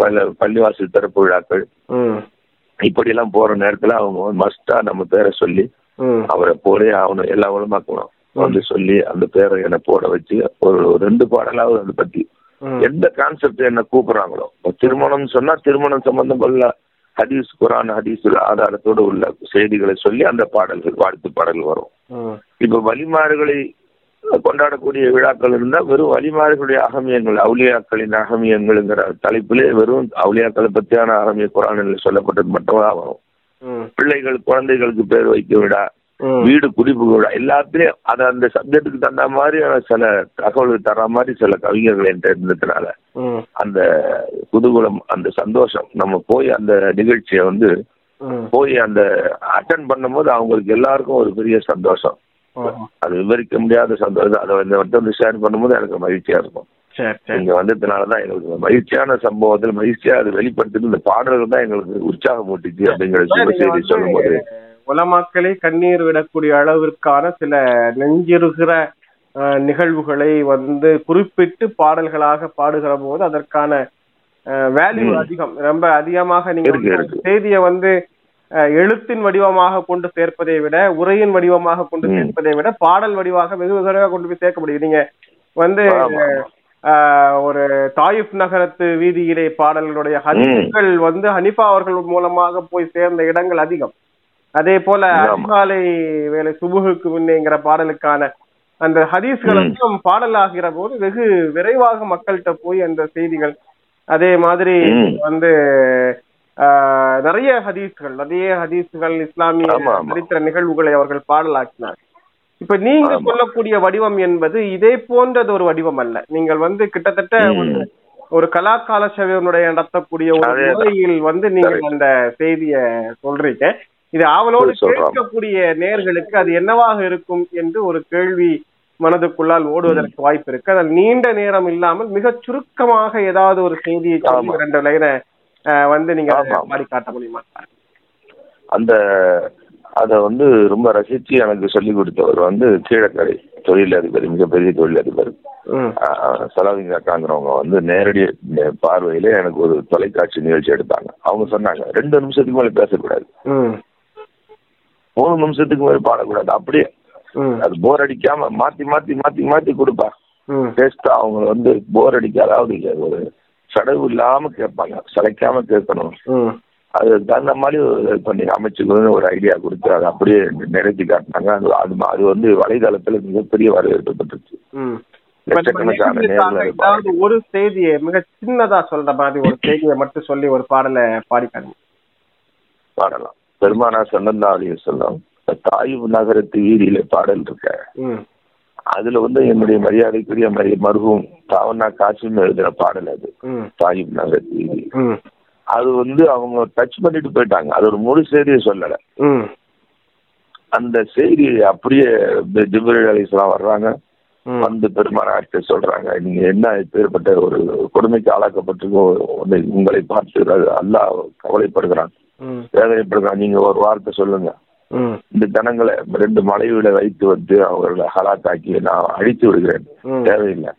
பல பள்ளிவாசல் திறப்பு விழாக்கள் இப்படி எல்லாம் போற நேரத்துல அவங்க மஸ்டா நம்ம பேரை சொல்லி அவரை போலே அவனை எல்லா உலமாக்கணும் வந்து சொல்லி அந்த பேரை என்னை போட வச்சு ஒரு ரெண்டு பாடலாவது அதை பத்தி எந்த கான்செப்ட் என்ன கூப்பிடுறாங்களோ. திருமணம் சொன்னா திருமணம் சம்பந்தம் உள்ள ஹதீஸ், குரான் ஹதீஸ் ஆதாரத்தோடு உள்ள செய்திகளை சொல்லி அந்த பாடல்கள் வாழ்த்து பாடல்கள் வரும். இப்ப வலிமாறுகளை கொண்டாடக்கூடிய விழாக்கள் இருந்தா வெறும் வலிமாறுகளுடைய அகமியங்கள், அவுலியாக்களின் அகமியங்கள்ங்கிற தலைப்பிலே வெறும் அவுலியாக்களை பற்றியான அகமிய குரான் சொல்லப்பட்டது மட்டும்தான் வரும். பிள்ளைகள் குழந்தைகளுக்கு பேர் வைக்க விழா, வீடு குடிப்பு விழா, எல்லாத்துலயும் அது அந்த சப்ஜெக்டுக்கு தகுந்த மாதிரி சில தகவல் தர மாதிரி சில கவிஞர்கள் என்கிட்ட இருந்ததுனால அந்த குதூகலம், அந்த சந்தோஷம் நம்ம போய் அந்த நிகழ்ச்சியை வந்து போய் அந்த அட்டன் பண்ணும் போது அவங்களுக்கு எல்லாருக்கும் ஒரு பெரிய சந்தோஷம், அது விவரிக்க முடியாத சந்தோஷம். அதை இந்த வந்து ஷேர் பண்ணும்போது எனக்கு மகிழ்ச்சியா இருக்கும். இங்க வந்ததுனாலதான் எங்களுக்கு மகிழ்ச்சியான சம்பவத்தில் மகிழ்ச்சியா அது வெளிப்படுத்திட்டு இந்த பாடல்கள் தான் எங்களுக்கு உற்சாகம் ஊட்டுச்சு அப்படிங்கிறது செய்தி சொல்லும் போது உலமாக்களை கண்ணீர் விடக்கூடிய அளவிற்கான சில நெஞ்சிருகிற நிகழ்வுகளை வந்து குறிப்பிட்டு பாடல்களாக பாடுகிற போது அதற்கான வேல்யூ அதிகம், ரொம்ப அதிகமாக. நீங்க செய்தியை வந்து எழுத்தின் வடிவமாக கொண்டு சேர்ப்பதை விட, உரையின் வடிவமாக கொண்டு சேர்ப்பதை விட பாடல் வடிவாக வெகு விரைவாக கொண்டு போய் சேர்க்க முடியும். நீங்க வந்து ஒரு தாயிப் நகரத்து வீதியிலே பாடல்களுடைய ஹதீஸ்கள் வந்து ஹனிஃபா அவர்கள் மூலமாக போய் சேர்ந்த இடங்கள் அதிகம். அதே போல அதிகாலை வேலை சுபுகுக்கு முன்னேங்கிற பாடலுக்கான அந்த ஹதீஸ்களுக்கும் பாடலாகிற போது வெகு விரைவாக மக்கள்கிட்ட போய் அந்த செய்திகள், அதே மாதிரி வந்து நிறைய ஹதீஸ்கள் நிறைய ஹதீஸ்கள் இஸ்லாமிய சரித்திர நிகழ்வுகளை அவர்கள் பாடலாக்கினார். இப்ப நீங்க சொல்லக்கூடிய வடிவம் என்பது இதே போன்றது ஒரு வடிவம் அல்ல. நீங்கள் வந்து கிட்டத்தட்ட ஒரு கலாக்கால சேவையினுடைய நடத்தக்கூடிய ஒரு முறையில் வந்து நீங்கள் அந்த செய்திய சொல்றீங்க. இது ஆவலோடு கேட்கக்கூடிய நேயர்களுக்கு அது என்னவாக இருக்கும் என்று ஒரு கேள்வி மனதுக்குள்ளால் ஓடுவதற்கு வாய்ப்பு இருக்கு. அதில் நீண்ட நேரம் இல்லாமல் மிக சுருக்கமாக ஏதாவது ஒரு செய்தியை ரெண்டு லைனை வந்து நீங்க மாறி காட்ட முடியுமா? அந்த அதை வந்து ரொம்ப ரசிச்சு எனக்கு சொல்லிக் கொடுத்தவர் வந்து கீழக்கரை தொழிலதிபர், மிகப்பெரிய தொழிலதிபர் சலாவிங்க அக்காங்கிறவங்க வந்து நேரடி பார்வையில எனக்கு ஒரு தொலைக்காட்சி நிகழ்ச்சி எடுத்தாங்க. அவங்க சொன்னாங்க, ரெண்டு நிமிஷத்துக்கு மேலே பேசக்கூடாது, மூணு நிமிஷத்துக்கு மேலே பாடக்கூடாது, அப்படியே அது போர் அடிக்காம மாத்தி மாத்தி மாத்தி மாத்தி கொடுப்பா டேஸ்டா. அவங்க வந்து போர் அடிக்காத ஒரு சடவு இல்லாம கேட்பாங்க, சளைக்காம கேட்கணும். அது தகுந்த மாதிரி பண்ணி அமைச்சுக்கணும்னு ஒரு ஐடியா கொடுத்து அதை அப்படியே நிகழ்த்தி காட்டினாங்க. அது அது அது வந்து வலைதளத்துல மிகப்பெரிய வரவேற்பு பெற்றுச்சு. லட்சக்கணக்கான ஒரு செய்தியை மிக சின்னதா சொல்ற மாதிரி ஒரு செய்தியை மட்டும் சொல்லி ஒரு பாடலை பாடிக்காங்க பாடலாம். பெருமானா சல்லல்லாஹு அலைஹி வஸல்லம் தாயிப் நகரத்து வீதியில பாடல் இருக்க, அதுல வந்து என்னுடைய மரியாதைக்குரிய மருகும் தாவண்ணா காசிம் எழுதுற பாடல் அது தாயிப் நகரத்து வீதி. அது வந்து அவங்க டச் பண்ணிட்டு போயிட்டாங்க, அது ஒரு முழு செய்தியை சொல்லல. அந்த செய்தி அப்படியே ஜிப்ரீல் அலைஹிஸ்ஸலாம் வர்றாங்க, வந்து பெருமானார்ட்ட சொல்றாங்க, நீங்க என்ன பேர்பட்ட ஒரு கொடுமைக்கு ஆளாக்கப்பட்டிருக்கோம், உங்களை பார்த்து அல்லாஹ் கவலைப்படுகிறான், வேதனைப்படுகிறான், நீங்க ஒரு வார்த்தை சொல்லுங்க, இந்த ஜனங்களை ரெண்டு மலைவில வைத்து வந்து அவர்களை ஹலாத்தாக்கி நான் அழித்து விடுகிறேன், தேவையில்லை,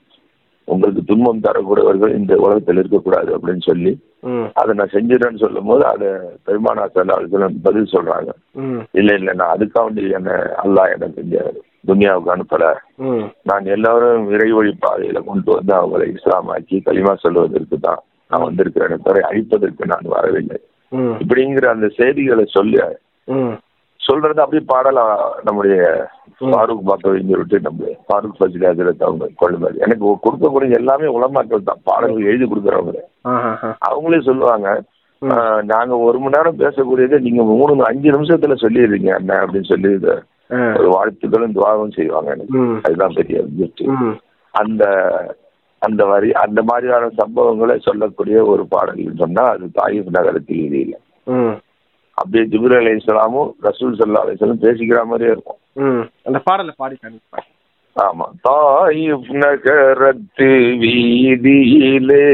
உங்களுக்கு துன்பம் தரக்கூடியவர்கள் இந்த உலகத்தில் இருக்கக்கூடாது அப்படின்னு சொல்லி அதை நான் செஞ்சிடறேன்னு சொல்லும் போது அதை பெருமானார் ஸல்லல்லாஹு பதில் சொல்றாங்க, இல்ல இல்ல நான் அதுக்காண்டி என்ன அல்லாஹ் என்ன செஞ்சாரு துனியாவுக்கு அனுப்பல, நான் எல்லாரும் இறை வழி பாதையில கொண்டு வந்து அவங்களை இஸ்லாமாக்கி களிமா சொல்வதற்கு தான் நான் வந்திருக்கிறேன், தவிர அழிப்பதற்கு நான் வரவில்லை இப்படிங்கிற அந்த செய்திகளை சொல்லி சொல்றது அப்படியே பாடலாம். நம்முடைய ஃபாரூக் பாக்கவின்னு சொல்லிட்டு நம்ம ஃபாரூக் ஃபஜ்லி ஹஜ்ரத் அவங்க கொள்ளுமாரி எனக்கு கொடுக்கக்கூடிய எல்லாமே உலமாக்கள் தான், பாடல்கள் எழுதி கொடுக்குறவங்க. அவங்களே சொல்லுவாங்க, நாங்க ஒரு மணி நேரம் பேசக்கூடியதை நீங்க மூணு அஞ்சு நிமிஷத்துல சொல்லிடுறீங்க அண்ணா அப்படின்னு சொல்லி ஒரு வாழ்த்துக்களும் துவாவும் செய்வாங்க. எனக்கு அதுதான் பெரிய கிஃப்ட். அந்த அந்த மாதிரி அந்த மாதிரியான சம்பவங்களை சொல்லக்கூடிய ஒரு பாடல்கள் சொன்னா அது தாயிப் நகரத்து வீதியில அப்படியே ஜிப்ரீல் அலைஹிஸ்ஸலாமும் ரசூல் ஸல்லல்லாஹு அலைஹி வஸல்லம் பேசிக்கிற மாதிரியே இருக்கும். அந்த பாடலை பாடி காமிப்பாங்க. ஆமா, தாயிப் நகரத்து வீதியிலே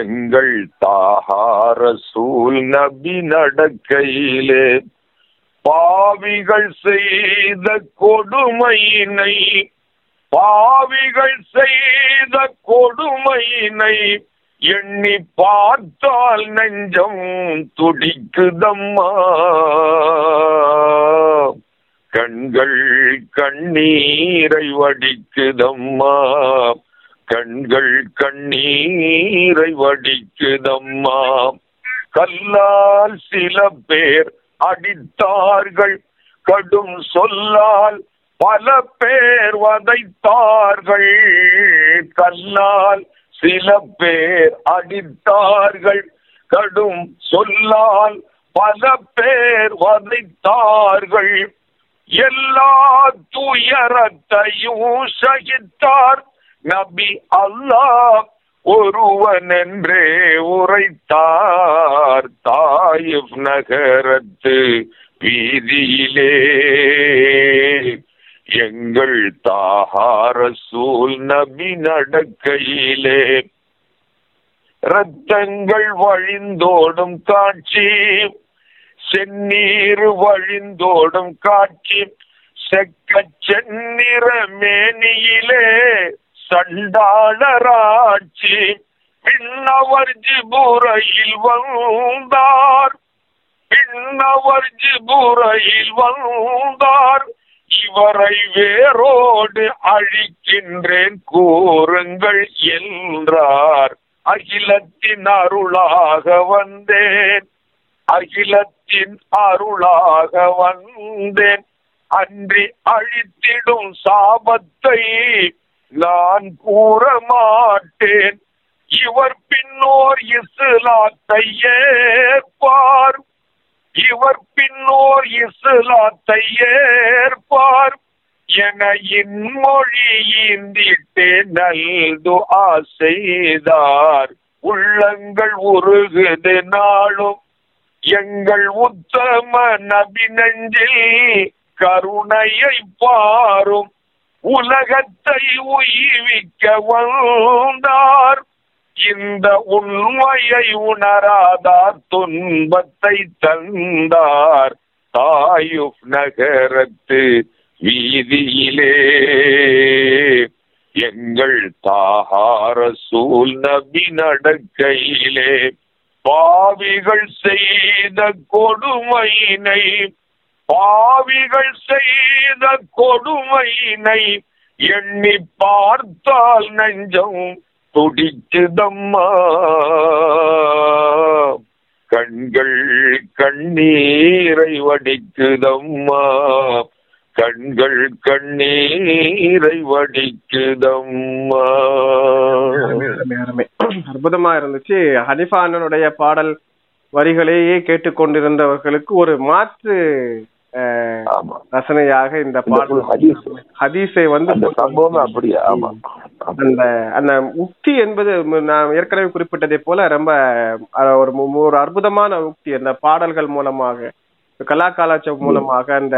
எங்கள் தாஹா ரசூல் நபி நடக்கையிலே பாவிகள் செய்த கொடுமையினை பாவிகள் செய்த கொடுமையினை எண்ணி பார்த்தால் நெஞ்சம் துடிக்குதம்மா, கண்கள் கண்ணீரை வடிக்குதம்மா, கண்கள் கண்ணீரை வடிக்குதம்மா, கல்லால் சில பேர் அடித்தார்கள், கடும் சொல்லால் பல பேர் வதைத்தார்கள், கல்லால் சில பேர் அடித்தார்கள், கடும் சொல்லால் பல பேர் வதைத்தார்கள், எல்லா துயரத்தையும் சகித்தார் நபி அல்லாஹ் ஒருவன் என்றே உரைத்தார் தாயிப் நகரத்து வீதியிலே எங்கள் தாஹா ரசூல் நபி நடக்கையிலே. இரத்தங்கள் வழிந்தோடும் காட்சி, செந்நீர் வழிந்தோடும் காட்சி, செக்க செந்நிற மேனியிலே சண்டாளராட்சி, பின்னவர் ஜிபுரையில் வந்தார், பின்னவர் ஜிபுரையில் வந்தார், இவரை வேரோடு அழிக்கின்றேன் கூறுங்கள் என்றார், அகிலத்தின் அருளாக வந்தேன், அகிலத்தின் அருளாக வந்தேன், அன்றி அழித்திடும் சாபத்தை நான் கூற மாட்டேன். இவர் பின்னோர் இஸ்லாத்தை ஏற்பார், இவர் பின்னோர் இஸ்லாத்தை ஏற்பார் என இன்மொழி ஈந்திட்டு நல்துஆ செய்தார். உள்ளங்கள் உருகுது நாளும் எங்கள் உத்தம நபி நெஞ்சில் கருணையை பாரும். உலகத்தை உயிர்விக்க வந்தார், இந்த உண்மையை உணராதார் துன்பத்தை தந்தார். தாயுப் நகரத்து வீதியிலே எங்கள் தாஹா ரசூல் நபி நடக்கையிலே பாவிகள் செய்த கொடுமையினை, பாவிகள் செய்த கொடுமையினை எண்ணி பார்த்தால் நெஞ்சம் துடிக்குதம்மா. கண்கள் கண்ணீரை வடிக்குதம்மா, கண்கள் கண்ணீரை வடிக்குதம்மா. அற்புதமா இருந்துச்சு. ஹனிஃபா அண்ணனுடைய பாடல் வரிகளையே கேட்டுக்கொண்டிருந்தவர்களுக்கு ஒரு மாற்று ரசனையாக இந்த பாடல் ஹதீஸை வந்து அந்த அந்த உக்தி என்பது நான் ஏற்கனவே குறிப்பிட்டதை போல ரொம்ப ஒரு ஒரு அற்புதமான உக்தி. அந்த பாடல்கள் மூலமாக கலாகாலாச்சம் மூலமாக அந்த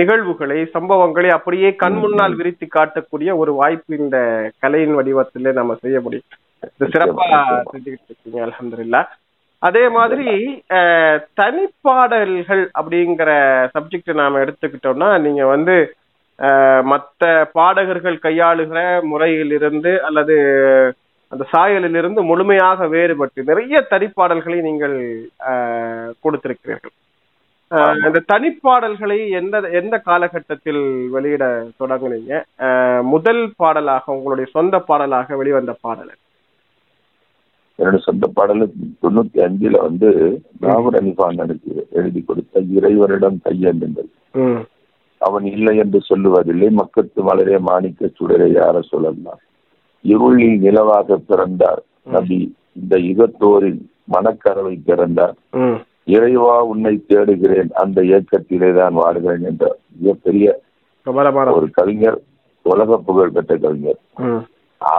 நிகழ்வுகளை சம்பவங்களை அப்படியே கண் முன்னால் விரித்து காட்டக்கூடிய ஒரு வாய்ப்பு இந்த கலையின் வடிவத்திலே நம்ம செய்ய முடியும். இது சிறப்பா செஞ்சுக்கிட்டு இருக்கீங்க, அல்ஹம்துலில்லா. அதே மாதிரி தனிப்பாடல்கள் அப்படிங்கிற சப்ஜெக்ட் நாம எடுத்துக்கிட்டோம்னா நீங்க வந்து மற்ற பாடகர்கள் கையாளுகிற முறையிலிருந்து அல்லது அந்த சாயலிலிருந்து முழுமையாக வேறுபட்டு நிறைய தனிப்பாடல்களை நீங்கள் ஆஹ் கொடுத்திருக்கிறீர்கள். இந்த தனிப்பாடல்களை எந்த எந்த காலகட்டத்தில் வெளியிட தொடங்குனீங்க? முதல் பாடலாக உங்களுடைய சொந்த பாடலாக வெளிவந்த பாடல்? என்னுடைய சொந்த பாடல் தொண்ணூத்தி அஞ்சுல வந்து நாகூர் அலிஃபான் எழுதி கொடுத்த இறைவரிடம் கையேந்துங்கள், அவன் இல்லை என்று சொல்லுவதில்லை, மக்கத்து மலரே மாணிக்க சுடரை யார சொல்லலாம், இருளில் நிலவாக பிறந்தார் நபி, இந்த யுகத்தோரின் மனக்கரவை திறந்தார், இறைவா உன்னை தேடுகிறேன் அந்த இயக்கத்திலே தான் வாடுகிறேன் என்ற மிகப்பெரிய ஒரு கவிஞர், உலக புகழ் பெற்ற கவிஞர்.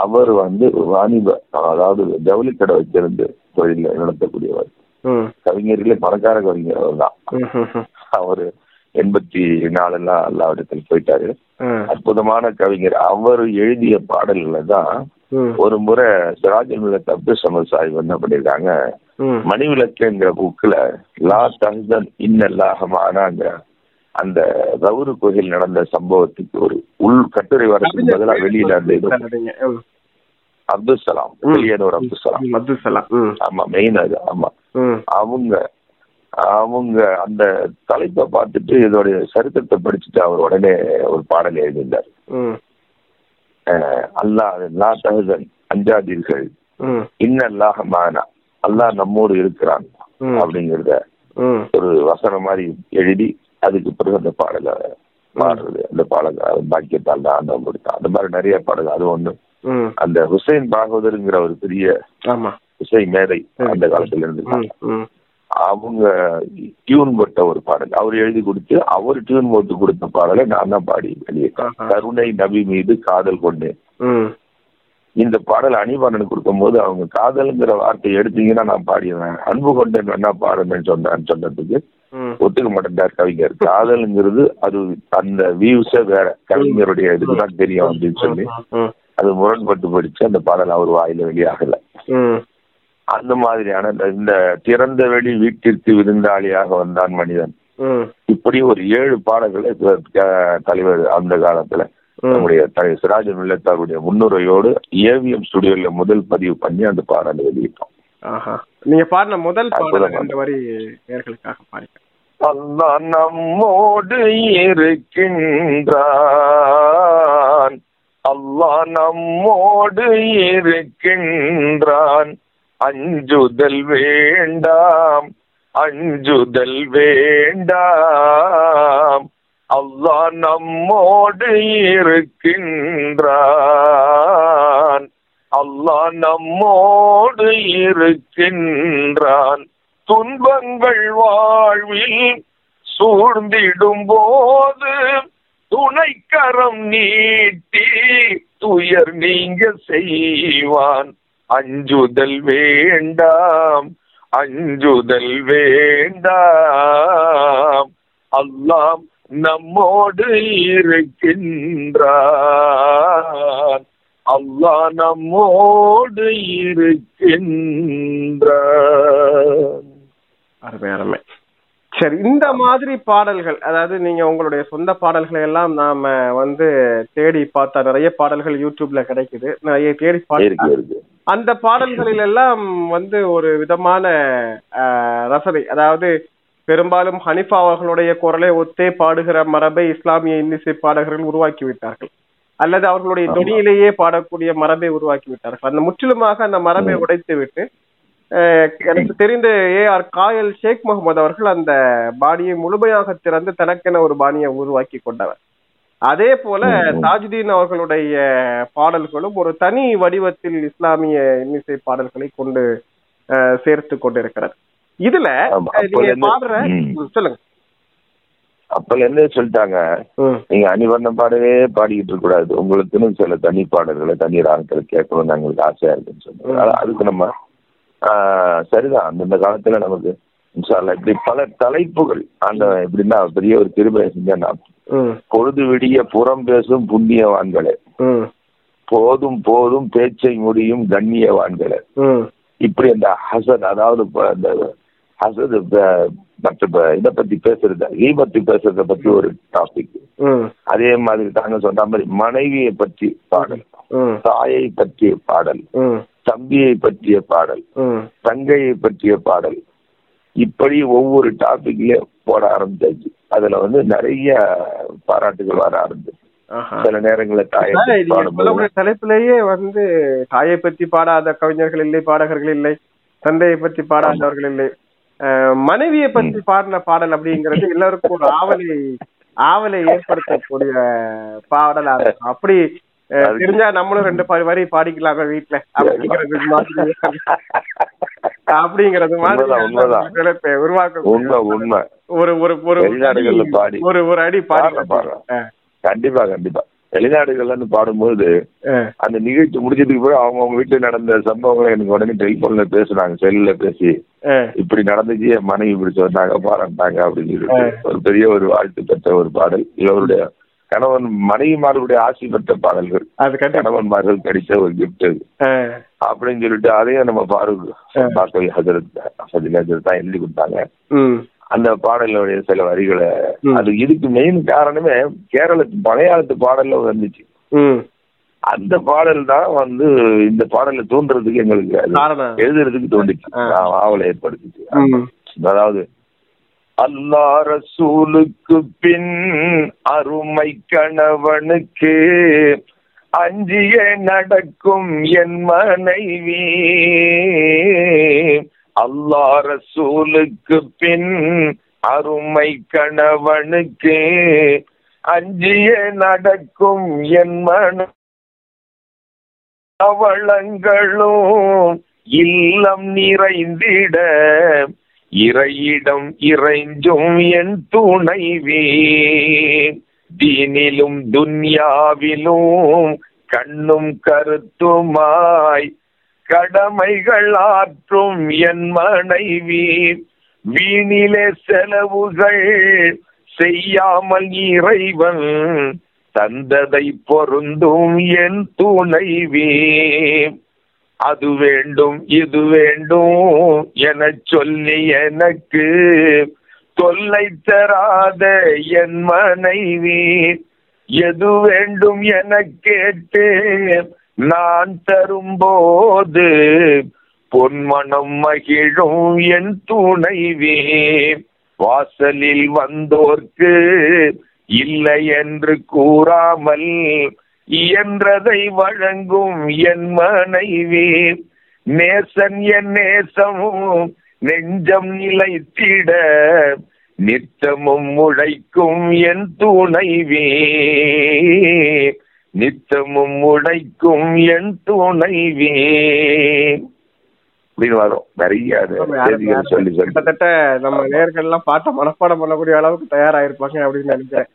அவர் வந்து வாணிப, அதாவது ஜவுளி கடை வச்சிருந்து தொழில நடத்தக்கூடியவர். கவிஞர்களே பணக்கார கவிஞர் அவர் தான். அவரு எண்பத்தி நாலு எல்லாம் எல்லா இடத்துல போயிட்டாரு. அற்புதமான கவிஞர். அவர் எழுதிய பாடல்களை தான் ஒரு முறை சிராஜுல் மில்லத் அப்துல் சமத் சாஹிப் என்ன பண்ணிருக்காங்க, மணி விளக்குங்கிற புக்குல லா தஹ்சன் இன்னல்லாஹ்மானாங்கிற அந்த ரவுரு கோயில் நடந்த சம்பவத்துக்கு ஒரு உள் கட்டுரை வரதுக்கு பதிலாக வெளியில அந்த அப்துல் சலாம் வெளியனூர் அப்துல் சலாம் அப்துல் சலாம் ஆமா மெயின் அது ஆமா அவங்க அவங்க அந்த தலைப்பை பார்த்துட்டு இதோடைய சரித்திரத்தை படிச்சுட்டு அவர் உடனே ஒரு பாடல் எழுதியிருந்தார். அல்லாஹ் லா தஹ்சன் அஞ்சாதீர்கள் இன்னல்லாஹ் மானா, அல்லாஹ் நம்மோடு இருக்கிறான் அப்படிங்கிறத ஒரு வசனம் மாதிரி எழுதி அதுக்கு பிறகு அந்த பாடலை பாடுறது. அந்த பாடல் பாக்கியத்தால் தான் அந்த கொடுத்தான். அந்த மாதிரி நிறைய பாடல். அது ஒண்ணு. அந்த ஹுசைன் பாகவதர்ங்கிற ஒரு பெரிய ஹுசைன் மேதை அந்த காலத்துல இருந்து அவங்க டியூன் போட்ட ஒரு பாடல் அவர் எழுதி கொடுத்து, அவர் டியூன் போட்டு கொடுத்த பாடலை நான் தான் பாடி வெளியிட்டேன். கருணை நபி மீது காதல் கொண்டேன். இந்த பாடல் அணிபானனுக்கு கொடுக்கும் போது அவங்க காதல்ங்கிற வார்த்தையை எடுத்தீங்கன்னா நான் பாடிடுவேன், அன்பு கொண்டேன் வேணா பாடுவேன்னு சொன்னான்னு சொன்னதுக்கு ஒத்துக்க மாட்டேன்டார் கவிஞர். காதல்ங்கிறது அது அந்த வியூஸே வேற, கவிஞருடைய இதுதான் தெரியும் அப்படின்னு சொல்லி அது முரண்பட்டு போயிடுச்சு. அந்த பாடல் அவர் வாயில வெளியாகல. அந்த மாதிரியான இந்த திறந்த வெளி வீட்டிற்கு விருந்தாளியாக வந்தான் மனிதன், இப்படி ஒரு ஏழு பாடல்களை தலைவர் அந்த காலத்துல நம்முடைய தலைவர் சிராஜுல் மில்லத் முன்னுரையோடு ஏவிஎம் ஸ்டுடியோல முதல் பதிவு பண்ணி அந்த பாடலை வெளியிட்டோம். நீங்க பாடின முதல் அல்லாஹ் நம்மோடு இருக்கின்றான், அல்லாஹ் நம்மோடு இருக்கின்றான், அஞ்சுதல் வேண்டாம், அஞ்சுதல் வேண்டாம், அல்லாஹ் நம்மோடு இருக்கின்றான், அல்லாஹ் நம்மோடு இருக்கின்றான். துன்பங்கள் வாழ்வில் சூழ்ந்திடும் போது துணைக்கரம் நீட்டி துயர் நீங்க செய்வான். அஞ்சுதல் வேண்டாம், அஞ்சுதல் வேண்டாம், அல்லாஹ் நம்மோடு இருக்கின்றான், அல்லாஹ் நம்மோடு இருக்கின்றான். அருமை. சரி, இந்த மாதிரி பாடல்கள், அதாவது நீங்க உங்களுடைய சொந்த பாடல்களை எல்லாம் நாம வந்து தேடி பார்த்தா நிறைய பாடல்கள் யூடியூப்ல கிடைக்குது, நிறைய தேடி பாடல்கள். அந்த பாடல்களில் எல்லாம் வந்து ஒரு விதமான ரசனை, அதாவது பெரும்பாலும் ஹனிஃபா அவர்களுடைய குரலை ஒத்தே பாடுகிற மரபை இஸ்லாமிய இன்னிசை பாடகர்கள் உருவாக்கி விட்டார்கள், அல்லது அவர்களுடைய தொனியிலேயே பாடக்கூடிய மரபை உருவாக்கி விட்டார்கள். அந்த முற்றிலுமாக அந்த மரபை உடைத்து விட்டு எனக்கு தெரிந்த ஏ ஆர் காயல் ஷேக் முகமது அவர்கள் அந்த பாணியை முழுமையாக திறந்து தனக்கென ஒரு பாணியை உருவாக்கி கொண்டவர். அதே போல தாஜுதீன் அவர்களுடைய பாடல்களும் ஒரு தனி வடிவத்தில் இஸ்லாமிய இன்னிசை பாடல்களை கொண்டு சேர்த்து கொண்டிருக்கிறார். இதுல சொல்லுங்க, அப்பல என்ன சொல்லிட்டாங்க, நீங்க அணிவர்ணம் பாடவே பாடிக்கிட்டு இருக்க கூடாது, உங்களுக்குன்னு சில தனி பாடல்களை தனி ராகங்களை கேட்கணும்னு எங்களுக்கு ஆசையா இருக்குன்னு சொன்னாங்க. அதுக்கு நம்ம சரிதான், அந்தந்த காலத்துல நமக்கு இப்படி பல தலைப்புகள் அந்த எப்படின்னா பெரிய ஒரு திருமலை செஞ்சா, பொழுது விடிய புறம் பேசும் புண்ணியவான்களே, போதும் போதும் பேச்சை முடியும் கண்ணியவான்களே, இப்படி அந்த ஹசத், அதாவது அந்த ஹசத் மற்ற இதை பத்தி பேசுறத ஈபத்தி பேசுறத பத்தி ஒரு டாபிக். அதே மாதிரி தாங்க சொன்ன மாதிரி மனைவியை பற்றி பாடல், தாயை பற்றிய பாடல், தம்பியை பற்றிய பாடல், தங்கையை பற்றிய பாடல், இப்படி ஒவ்வொரு டாபிக்லயும் போட ஆரம்பிச்சாச்சு. அதுல வந்து நிறைய பாராட்டுகள் வர ஆரம்பிச்சு. சில நேரங்களில் தாயை தலைப்பிலேயே வந்து தாயை பற்றி பாடாத கவிஞர்கள் இல்லை, பாடகர்கள் இல்லை, தந்தையை பற்றி பாடாதவர்கள் இல்லை, மனைவியை பற்றி பாடின பாடல் அப்படிங்கிறது எல்லாருக்கும் ஒரு ஆவலை ஆவலை ஏற்படுத்தக்கூடிய பாடலா இருக்கும். அப்படி தெரிஞ்சா நம்மளும் ரெண்டு வரி பாடிக்கலாமே வீட்டுல அப்படிங்கிறது மாதிரி அப்படிங்கிறது மாதிரி உருவாக்க ஒரு ஒரு ஒரு அடி பாடி. கண்டிப்பா கண்டிப்பா வெளிநாடுகள்ல பாடும்போது அந்த நிகழ்ச்சி முடிஞ்சதுக்கு போய் அவங்க அவங்க வீட்டுல நடந்த சம்பவங்களை எனக்கு உடனே டெலிபோன்ல பேசுனாங்க, செல்லுல பேசி இப்படி நடந்துச்சு, என் மனைவி இப்படி சொன்னாங்க, பாராட்டாங்க அப்படின்னு சொல்லிட்டு ஒரு பெரிய ஒரு வாழ்த்து பெற்ற ஒரு பாடல். இவருடைய கணவன் மனைவிமார்களுடைய ஆசி பெற்ற பாடல்கள், கணவன்மார்கள் கிடைச்ச ஒரு கிஃப்ட் அப்படின்னு சொல்லிட்டு அதையும் நம்ம பாரு ஹசரத் தான் எழுதி கொடுத்தாங்க அந்த பாடலுடைய சில வரிகளை. அது இதுக்கு மெயின் காரணமே கேரளத்து பழையாளத்து பாடல்ல வந்துச்சு, அந்த பாடல் தான் வந்து இந்த பாடலை தோன்றதுக்கு எங்களுக்கு எழுதுறதுக்கு தோன்றிச்சு, ஆவலை ஏற்படுத்திச்சு. அதாவது அல்லாஹ் ரசூலுக்கு பின் அருமை கணவனுக்கு அஞ்சிய நடக்கும் என் மனைவி, அல்லாஹ் ரசூலுக்கு பின் அருமை கணவனுக்கு அஞ்சிய நடக்கும் என் மனைவி, அவளங்களும் இல்லம் நிறைந்திட இறையிடம் இறைஞ்சும் என் துணைவி, தீனிலும் துன்யாவிலும் கண்ணும் கருத்துமாய் கடமைகள் ஆற்றும் என் மனைவி, வீணிலே செலவுகள் செய்யாமல் இறைவன் தந்ததை பொருந்தும் என் துணைவி, அது வேண்டும் இது வேண்டும் என சொல்லி எனக்கு தொல்லை தராத என் மனைவி, எது வேண்டும் என கேட்டு நான் தரும்போது பொன்மனம் மகிழும் என் துணைவி, வாசலில் வந்தோர்க்கு இல்லை என்று கூறாமல் இயன்றதை வழங்கும் என் மனைவி, நேசன் என் நேசமும் நெஞ்சம் நிலைத்திட நித்தமும் உழைக்கும் என் துணைவே, நித்தமும் உழைக்கும் என் துணைவே கிட்டத்தட்ட நம்ம நேயர்கள் எல்லாம் பாட்ட மனப்பாடம் பண்ணக்கூடிய அளவுக்கு தயாராயிருப்பாங்க அப்படின்னு நினைக்கிறேன்.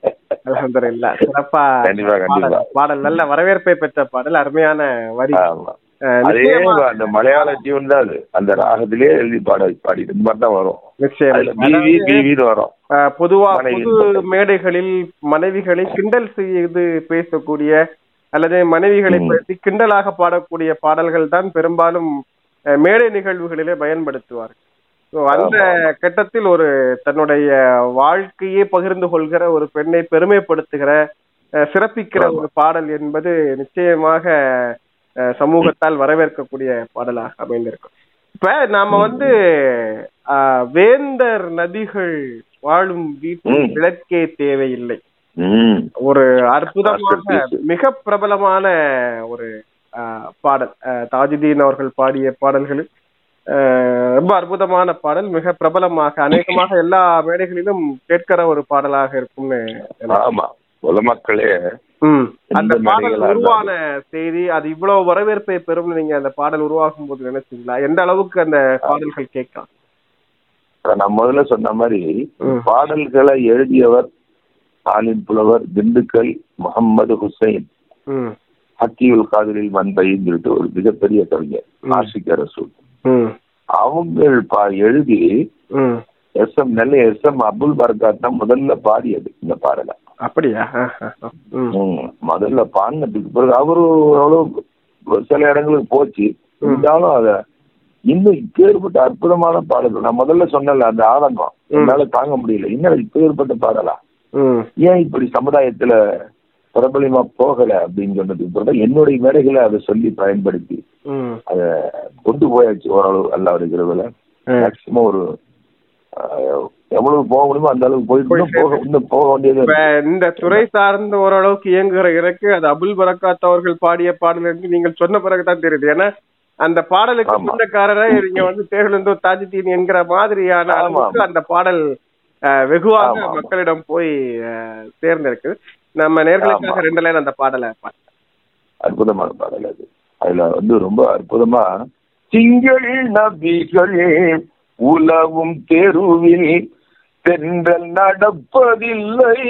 அல்ஹம்துலில்லாஹ், சிறப்பா பாடல், நல்ல வரவேற்பை பெற்ற பாடல், அருமையான வரி. அதே அந்த மலையாள டியூன் தான் அது, அந்த ராகத்திலேயே எழுதி பாட பாடி இந்த மாதிரி தான் வரும். நிச்சயம் பொதுவா பொது மேடைகளில் மனைவிகளை கிண்டல் செய்து பேசக்கூடிய அல்லது மனைவிகளை பற்றி கிண்டலாக பாடக்கூடிய பாடல்கள் தான் பெரும்பாலும் மேடை நிகழ்வுகளிலே பயன்படுத்துவார்கள். அந்த கட்டத்தில் ஒரு தன்னுடைய வாழ்க்கையே பகிர்ந்து கொள்கிற ஒரு பெண்ணை பெருமைப்படுத்துகிற சிறப்பிக்கிற ஒரு பாடல் என்பது நிச்சயமாக சமூகத்தால் வரவேற்கக்கூடிய பாடலாக அமைந்திருக்கும். இப்ப நாம வந்து ஆஹ் வேந்தர் நதிகள் வாழும் வீட்டில் விளக்கே தேவையில்லை, ஒரு அற்புதமான மிக பிரபலமான ஒரு பாடல், தாஜுதீன் அவர்கள் பாடிய பாடல்கள், ரொம்ப அற்புதமான பாடல், மிக பிரபலமாக அநேகமாக எல்லா மேடைகளிலும் கேட்கிற ஒரு பாடலாக இருக்கும்னு. ஆமா, மக்களே அந்த பாடல் உருவான செய்தி, அது இவ்வளவு வரவேற்பை பெறும். நீங்க அந்த பாடல் உருவாகும் போது நினைச்சீங்களா எந்த அளவுக்கு அந்த பாடல்கள் கேட்கலாம்? நான் முதல்ல சொன்ன மாதிரி பாடல்களை எழுதியவர் ஆலிம் புலவர் திண்டுக்கல் முகமது ஹுசைன் ஹக்கியுல் காதலில் வன்பைன்னு சொல்லிட்டு ஒரு மிகப்பெரிய கவிஞர் ஆஷிக் ரசூல், அவங்க எழுதி S M Nellai S M Abdul Barkath தான் முதல்ல பாடியது இந்த பாடலை. அப்படியா? முதல்ல பாடினதுக்கு பிறகு அவரு சில இடங்களுக்கு போச்சு, இருந்தாலும் அத இன்னும் இப்பேற்பட்ட அற்புதமான பாடல்கள். நான் முதல்ல சொன்னல அந்த ஆதங்கம் என்னால தாங்க முடியல, இன்னும் இப்பேற்பட்ட பாடலா, ஏன் இப்படி சமுதாயத்துல பிரபலமா போகல அப்படின்னு சொன்னதுக்கு பிறகு என்னுடைய மேடைகளை அதை சொல்லி பயன்படுத்தி அத கொண்டு போயாச்சு ஓரளவு. அல்லாவுடைய கிருபையில மேக்சிமம் ஒரு எவ்வளவு போக முடியுமோ அந்த அளவுக்கு போயிட்டு போக இன்னும் போக வேண்டியது. இந்த துறை சார்ந்த ஓரளவுக்கு இயங்குகிற எனக்கு அது அபுல் பரகாத் அவர்கள் பாடிய பாடல் என்று நீங்கள் சொன்ன பிறகுதான் தெரியுது. ஏன்னா அந்த பாடலுக்கு சொந்தக்காரரை நீங்க வந்து தேர்ந்தெடுத்து தாஜுதீன் என்கிற மாதிரியான அந்த பாடல் வெகுவாக மக்களிடம் போய் சேர்ந்திருக்கு. நம்ம நேர்களுக்காக ரெண்டு லைன் அந்த பாடலை பாடுறேன். அற்புதமான பாடல் அது. அதுல வந்து ரொம்ப அற்புதமா திங்கள் நபிகளே உலவும் தெருவில் தென்றல் நடப்பதில்லை,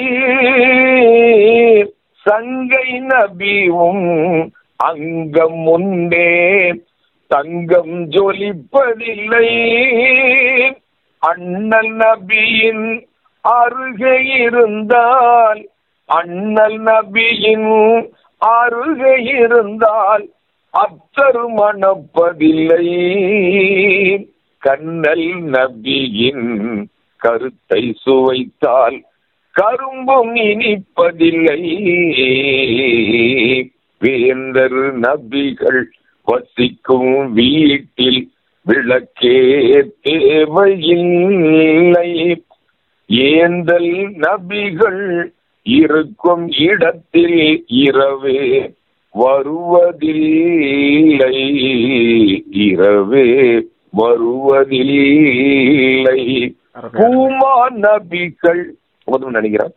சங்கை நபியும் அங்கம் முன்னே தங்கம் ஜொலிப்பதில்லை, அண்ணல் நபியின் அருகே இருந்தால் அண்ணல் நபியின் அருகே இருந்தால் அப்தரு மணப்பதில்லை, கண்ணல் நபியின் கருத்தை சுவைத்தால் கரும்பும் இனிப்பதில்லை, வேந்தர் நபிகள் வசிக்கும் வீட்டில் விளக்கே தேவையில்லை, ஏந்தல் நபிகள் இருக்கும் இடத்தில் இரவே வருவதில்லை, இரவே வருவதில்லை, பூமா நபிகள் நினைக்கிறான்.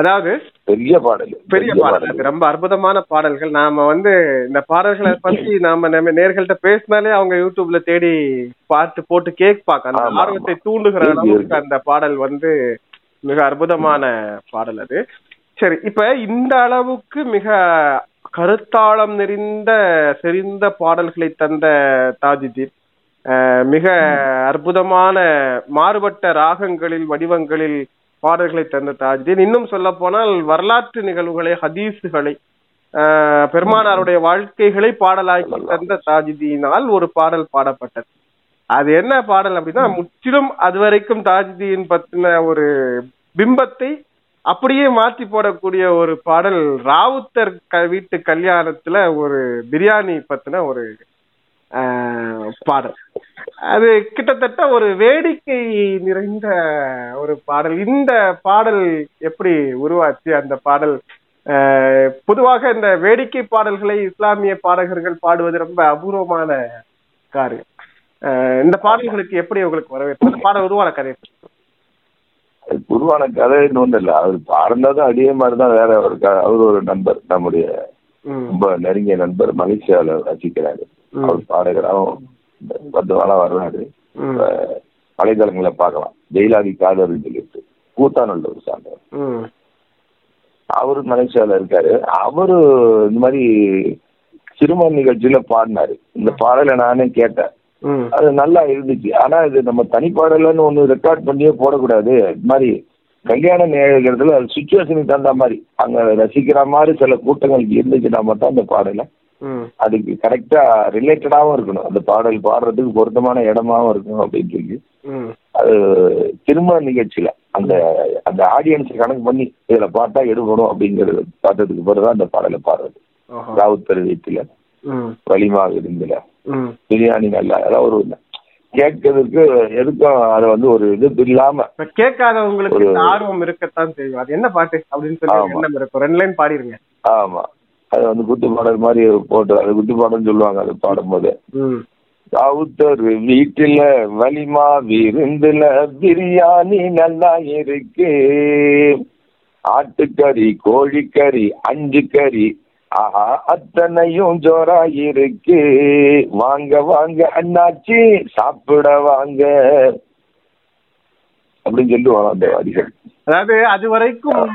அதாவது பெரிய பாடல், பெரிய பாடல், ரொம்ப அற்புதமான பாடல்கள். நாம வந்து இந்த பாடல்களை பத்தி நாம நம்ம நேர்கள்ட்ட பேசினாலே அவங்க யூடியூப்ல தேடி பார்த்து போட்டு கேட்பாங்க. அந்த ஆர்வத்தை தூண்டுகிற அளவுக்கு அந்த பாடல் வந்து மிக அற்புதமான பாடல் அது. சரி, இப்ப இந்த அளவுக்கு மிக கருத்தாளம் நிறைந்த செறிந்த பாடல்களை தந்த தாஜுதீன் மிக அற்புதமான மாறுபட்ட ராகங்களில் வடிவங்களில் பாடல்களை தந்த தாஜுதீன் இன்னும் சொல்ல போனால் வரலாற்று நிகழ்வுகளை ஹதீஸுகளை பெருமானாருடைய வாழ்க்கைகளை பாடலாக்கி தந்த தாஜுதீனால் ஒரு பாடல் பாடப்பட்டது. அது என்ன பாடல் அப்படின்னா, முற்றிலும் அதுவரைக்கும் தாஜுதீன் பத்தின ஒரு பிம்பத்தை அப்படியே மாற்றி போடக்கூடிய ஒரு பாடல், ராவுத்தர் வீட்டு கல்யாணத்துல ஒரு பிரியாணி பத்தின ஒரு பாடல். அது கிட்டத்தட்ட ஒரு வேடிக்கை நிறைந்த ஒரு பாடல். இந்த பாடல் எப்படி உருவாச்சு? அந்த பாடல் பொதுவாக இந்த வேடிக்கை பாடல்களை இஸ்லாமிய பாடகர்கள் பாடுவது ரொம்ப அபூர்வமான காரியம். இந்த பாடல்களுக்கு எப்படி உங்களுக்கு வரவேற்பு? இந்த பாடல் உருவான கதை உருவான கதை ஒன்றும் இல்லை. அவர் பாருந்தாதான் அதே மாதிரிதான் வேற ஒரு அவர் ஒரு நண்பர், நம்முடைய ரொம்ப நெருங்கிய நண்பர், மலேசியாவில ரசிக்கிறாரு. அவர் பாடகராகவும் பத்து நாளா வர்றாரு. வலைதளங்களை பார்க்கலாம், ஜெயிலாதி காதல் சொல்லிட்டு கூத்தானல்லூர் சார்ந்த அவரு மலேசியாவில இருக்காரு. அவரு இந்த மாதிரி சிறுமன் நிகழ்ச்சியில பாடினாரு. இந்த பாடலை நானே கேட்டேன், அது நல்லா இருந்துச்சு. ஆனா இது நம்ம தனிப்பாடலன்னு ஒண்ணு ரெக்கார்ட் பண்ணியே போடக்கூடாது. இது மாதிரி கல்யாண நிகழ்கிறதுல அது சுச்சுவேஷனுக்கு தகுந்த மாதிரி அங்க ரசிக்கிற மாதிரி சில கூட்டங்களுக்கு இருந்துச்சுன்னா மட்டும் அந்த பாடலை அதுக்கு கரெக்டா ரிலேட்டடாகவும் இருக்கணும், அந்த பாடல் பாடுறதுக்கு பொருத்தமான இடமாவும் இருக்கணும் அப்படின்னு சொல்லி அது திருமண நிகழ்ச்சியில அந்த அந்த ஆடியன்ஸை கணக்கு பண்ணி இதுல பாட்டா எடுக்கணும் அப்படிங்கறது பார்த்ததுக்கு பிறகுதான் அந்த பாடலை பாடுறது. ராவுத் பெருவீட்டுல, வலிமா விருந்துல, பிரியாணி நல்லா, அதாவது ஒரு கேட்கறதுக்கு எதுக்கும் அதை வந்து ஒரு இது இல்லாம கேட்காதவங்களுக்கு ஆர்வம் இருக்கத்தான் தெரியும். அது என்ன பாட்டு அப்படின்னு சொல்லி ரெண்டு லைன் பாடிருங்க. ஆமா, அது வந்து குத்து பாடல் மாதிரி போட்டு அது குத்து பாடல் சொல்லுவாங்க. அது பாடும்போது ராவுத்தர் வீட்டுல வலிமா விருந்துல பிரியாணி நல்லா இருக்கு, ஆட்டுக்கறி கோழிக்கறி அஞ்சு கறி ஆஹா அத்தனையும் ஜோரா இருக்கு, வாங்க வாங்க அண்ணாச்சி சாப்பிட வாங்க அப்படின்னு சொல்லுவாங்க அந்த வாரிகள். அதாவது அது வரைக்கும்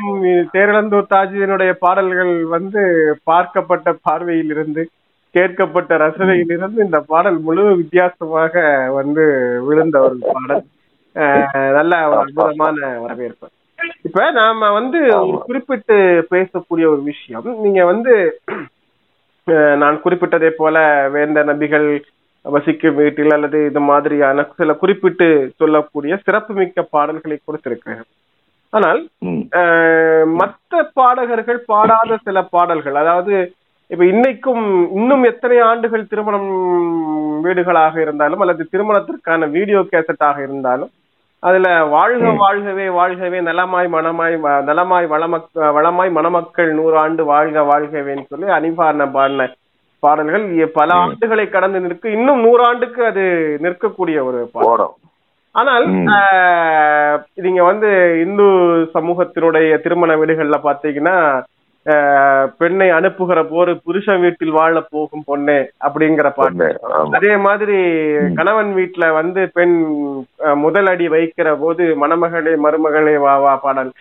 தேரிழந்தூர் தாஜினுடைய பாடல்கள் வந்து பார்க்கப்பட்ட பார்வையில் இருந்து கேட்கப்பட்ட ரசனையில் இருந்து இந்த பாடல் முழு வித்தியாசமாக வந்து விழுந்த ஒரு பாடல். நல்ல அற்புதமான வரவேற்பு. இப்ப நாம வந்து குறிப்பிட்டு பேசக்கூடிய ஒரு விஷயம், நீங்க வந்து நான் குறிப்பிட்டதே போல வேந்த நபிகள் வசிக்கும் வீட்டில் அல்லது இது மாதிரியான சில குறிப்பிட்டு சொல்லக்கூடிய சிறப்புமிக்க பாடல்களை கொடுத்திருக்கிறீர்கள். ஆனால் மற்ற பாடகர்கள் பாடாத சில பாடல்கள், அதாவது இப்ப இன்னைக்கும் இன்னும் எத்தனை ஆண்டுகள் திருமணம் வீடுகளாக இருந்தாலும் அல்லது திருமணத்திற்கான வீடியோ கேசட்டாக இருந்தாலும் அதுல வாழ்க வாழ்கவே வாழ்கவே நலமாய் மணமாய் நலமாய் வளமக் வளமாய் மணமக்கள் நூறாண்டு வாழ்க வாழ்கவேன்னு சொல்லி அணிபாரண பாடின பாடல்கள் பல ஆண்டுகளை கடந்து நிற்க, இன்னும் நூறாண்டுக்கு அது நிற்கக்கூடிய ஒரு பாடம். ஆனால் நீங்க வந்து இந்து சமூகத்தினுடைய திருமண வீடுகள்ல பாத்தீங்கன்னா பெண்ணை அனுப்புகிற போது புருஷன் வீட்டில் வாழ போகும் பொண்ணு அப்படிங்கிற பாட்டு, அதே மாதிரி கணவன் வீட்டுல வந்து பெண் முதலடி வைக்கிற போது மணமகளே மருமகளே வா வா பாடல்,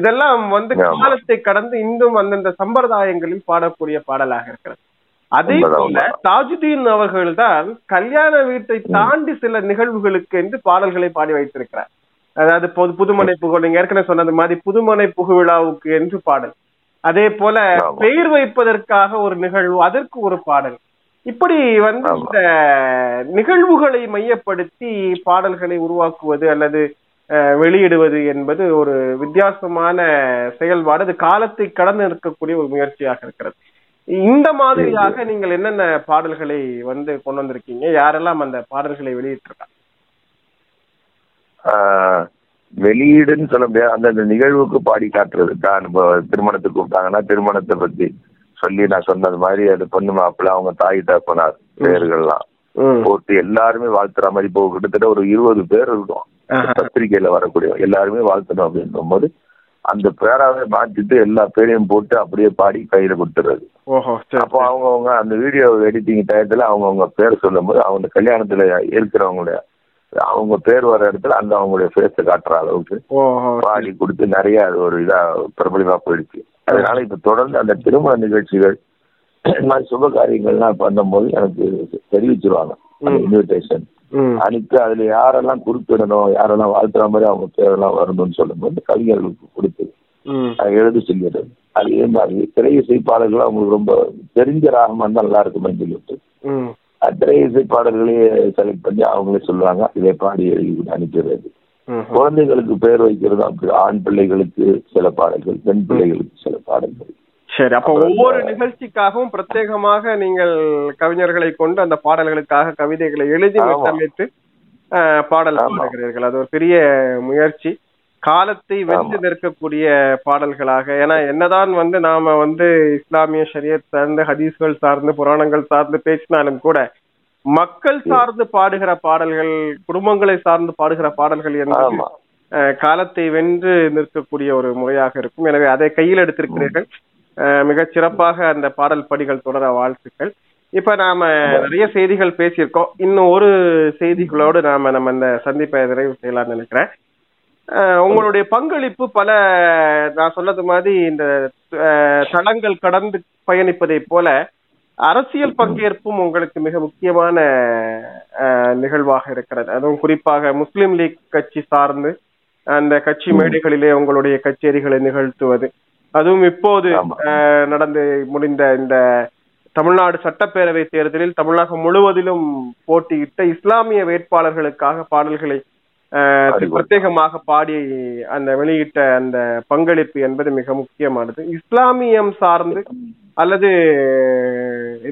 இதெல்லாம் வந்து காலத்தை கடந்து இன்னும் அந்தந்த சம்பிரதாயங்களில் பாடக்கூடிய பாடலாக இருக்கிறது. அதே போல தாஜுதீன் அவர்கள் தான் கல்யாண வீட்டை தாண்டி சில நிகழ்வுகளுக்கு என்று பாடல்களை பாடி வைத்திருக்கிறார். அதாவது பொது புதுமனை புகழ் நீங்க ஏற்கனவே சொன்னது மாதிரி புதுமனை புகுவிழாவுக்கு என்று பாடல், அதே போல பெயர் வைப்பதற்காக ஒரு நிகழ்வு அதற்கு ஒரு பாடல், இப்படி வந்து இந்த நிகழ்வுகளை மையப்படுத்தி பாடல்களை உருவாக்குவது அல்லது வெளியிடுவது என்பது ஒரு வித்தியாசமான செயல்பாடு. அது காலத்தை கடந்து இருக்கக்கூடிய ஒரு முயற்சியாக இருக்கிறது. இந்த மாதிரியாக நீங்கள் என்னென்ன பாடல்களை வந்து கொண்டு வந்திருக்கீங்க? யாரெல்லாம் அந்த பாடல்களை வெளியிட்டிருக்காங்க? வெளியீடுன்னு சொல்ல முடியாது, அந்தந்த நிகழ்வுக்கு பாடி காட்டுறது தான். இப்போ திருமணத்துக்கு கூப்பிட்டாங்கன்னா திருமணத்தை பத்தி சொல்லி நான் சொன்னது மாதிரி அது பொண்ணு மாப்பிள்ள அவங்க தாய் தகப்பனார் பேர்கள்லாம் போட்டு எல்லாருமே வாழ்த்துற மாதிரி. இப்போ கிட்டத்தட்ட ஒரு இருபது பேர் இருக்கும் பத்திரிகையில வரக்கூடிய, எல்லாருமே வாழ்த்தணும் அப்படின்னும் போது அந்த பேராவே மாத்திட்டு எல்லா பேரையும் போட்டு அப்படியே பாடி கையில கொடுத்துறது. அப்போ அவங்கவுங்க அந்த வீடியோ எடிட்டிங் டயத்துல அவங்கவுங்க பேர் சொல்லும் போது அவங்க கல்யாணத்துல இருக்கிறவங்களுடைய அவங்க பேர் வர இடத்துல அந்த அவங்களுடைய பேச காட்டுற அளவுக்கு பாடி கொடுத்து நிறைய அது ஒரு இதா பிரபலமா போயிடுச்சு. அதனால இப்ப தொடர்ந்து அந்த திருமண நிகழ்ச்சிகள் இந்த மாதிரி சுப காரியங்கள்லாம் பண்ணும்போது எனக்கு தெரிவிச்சிருவாங்க இன்விடேஷன் அனுப்பி, அதுல யாரெல்லாம் குறிப்பிடணும் யாரெல்லாம் வாழ்த்துற மாதிரி அவங்க பேரெல்லாம் வரணும்னு சொல்லும் போது கவிஞர்களுக்கு கொடுத்து எழுதி சொல்லிடுறது. அதே மாதிரி திரையிசை பாடல்கள் அவங்களுக்கு ரொம்ப தெரிஞ்ச ராகமா இருந்தா நல்லா இருக்குமேன்னு சொல்லிட்டு திரையிசை பாடல்களே செலக்ட் பண்ணி அவங்களே சொல்லுவாங்க, இதை பாடி எழுதி அனுப்பிடுறது. குழந்தைகளுக்கு பேர் வைக்கிறது அப்படி, ஆண் பிள்ளைகளுக்கு சில பாடல்கள் பெண் பிள்ளைகளுக்கு சில பாடல்கள். சரி, அப்ப ஒவ்வொரு நிகழ்ச்சிக்காகவும் பிரத்யேகமாக நீங்கள் கவிஞர்களை கொண்டு அந்த பாடல்களுக்காக கவிதைகளை எழுதி அமைத்து பாடல் பாடுகிறீர்கள். அது ஒரு பெரிய முயற்சி, காலத்தை வென்று நிற்கக்கூடிய பாடல்களாக. ஏன்னா என்னதான் வந்து நாம வந்து இஸ்லாமிய ஷரியத் சார்ந்து ஹதீஸ்கள் சார்ந்து புராணங்கள் சார்ந்து பேசினாலும் கூட மக்கள் சார்ந்து பாடுகிற பாடல்கள், குடும்பங்களை சார்ந்து பாடுகிற பாடல்கள் என்பது காலத்தை வென்று நிற்கக்கூடிய ஒரு முறையாக இருக்கும். எனவே அதை கையில் எடுத்திருக்கிறீர்கள். மிக சிறப்பாக அந்த பாடல் படிகள் தொடர வாழ்த்துக்கள். இப்ப நாம நிறைய செய்திகள் பேசியிருக்கோம். இன்னும் ஒரு செய்திகளோடு நாம நம்ம இந்த சந்திப்பை நிறைவு செய்யலாம்னு நினைக்கிறேன். உங்களுடைய பங்களிப்பு பல, நான் சொன்னது மாதிரி இந்த தளங்கள் கடந்து பயணிப்பதை போல அரசியல் பங்கேற்பும் உங்களுக்கு மிக முக்கியமான நிகழ்வாக இருக்கிறது. அதுவும் குறிப்பாக முஸ்லீம் லீக் கட்சி சார்ந்து அந்த கட்சி மேடைகளிலே உங்களுடைய கச்சேரிகளை நிகழ்த்துவது, அதுவும் இப்போது நடந்து முடிந்த இந்த தமிழ்நாடு சட்டப்பேரவை தேர்தலில் தமிழகம் முழுவதிலும் போட்டியிட்ட இஸ்லாமிய வேட்பாளர்களுக்காக பாடல்களை பிரத்யேகமாக பாடி அந்த வெளியிட்ட அந்த பங்களிப்பு என்பது மிக முக்கியமானது. இஸ்லாமியம் சார்ந்து அல்லது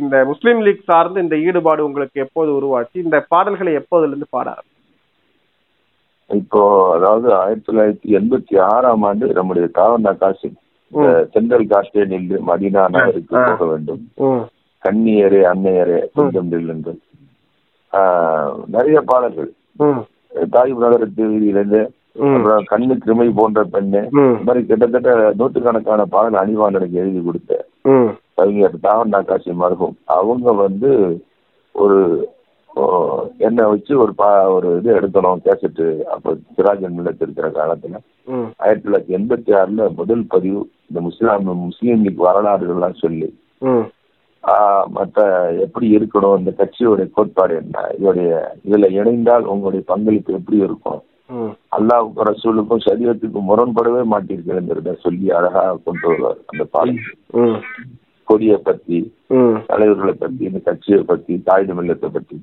இந்த முஸ்லீம் லீக் சார்ந்து இந்த ஈடுபாடு உங்களுக்கு எப்போது உருவாச்சு? இந்த பாடல்களை எப்போதுல இருந்து பாட ஆரம்பிச்சு? இப்போ அதாவது ஆயிரத்தி தொள்ளாயிரத்தி எண்பத்தி ஆறாம் ஆண்டு நம்முடைய தாவண்டா காசிம் சென்ட்ரல் காஸ்டே நின்று மதீனா நகருக்கு போக வேண்டும், கண்ணியரே அன்னையரே கொஞ்சம் நில்லுங்கள், நிறைய பாடல்கள், தாயிப் நகரத்து வீதியிலிருந்து, அப்புறம் கண்ணு கிருமை போன்ற பெண்ணு, இந்த மாதிரி கிட்டத்தட்ட நூற்றுக்கணக்கான பாடல் அணிவான் எனக்கு எழுதி கொடுத்த கவிஞர் தாவண்டா காசிம் மருகும். அவங்க வந்து ஒரு என்னை வச்சு ஒரு பா ஒரு இது எடுக்கணும் கேசட்டு. அப்போ சிராஜன் நிலைத்திருக்கிற காலத்துல ஆயிரத்தி தொள்ளாயிரத்தி எண்பத்தி ஆறுல முதல் பதிவு இந்த முஸ்லாம் முஸ்லீம் லீக் வரலாறுகள்லாம் சொல்லி மற்ற எப்படி இருக்கணும், இந்த கட்சியோடைய கோட்பாடு என்ன, இதோடைய இதுல இணைந்தால் உங்களுடைய பங்களிப்பு எப்படி இருக்கும், அல்லாஹ்வுக்கும் ரசூலுக்கும் சரீஅத்துக்கும் முரண்படவே மாட்டீர்கள்ங்கிறத சொல்லி அழகா கொண்டு வருவார் அந்த பாடல். கொடியை பத்தி, தலைவர்களை பத்தி, இந்த கட்சியை பத்தி, தாய் தமிழத்தை பத்தி,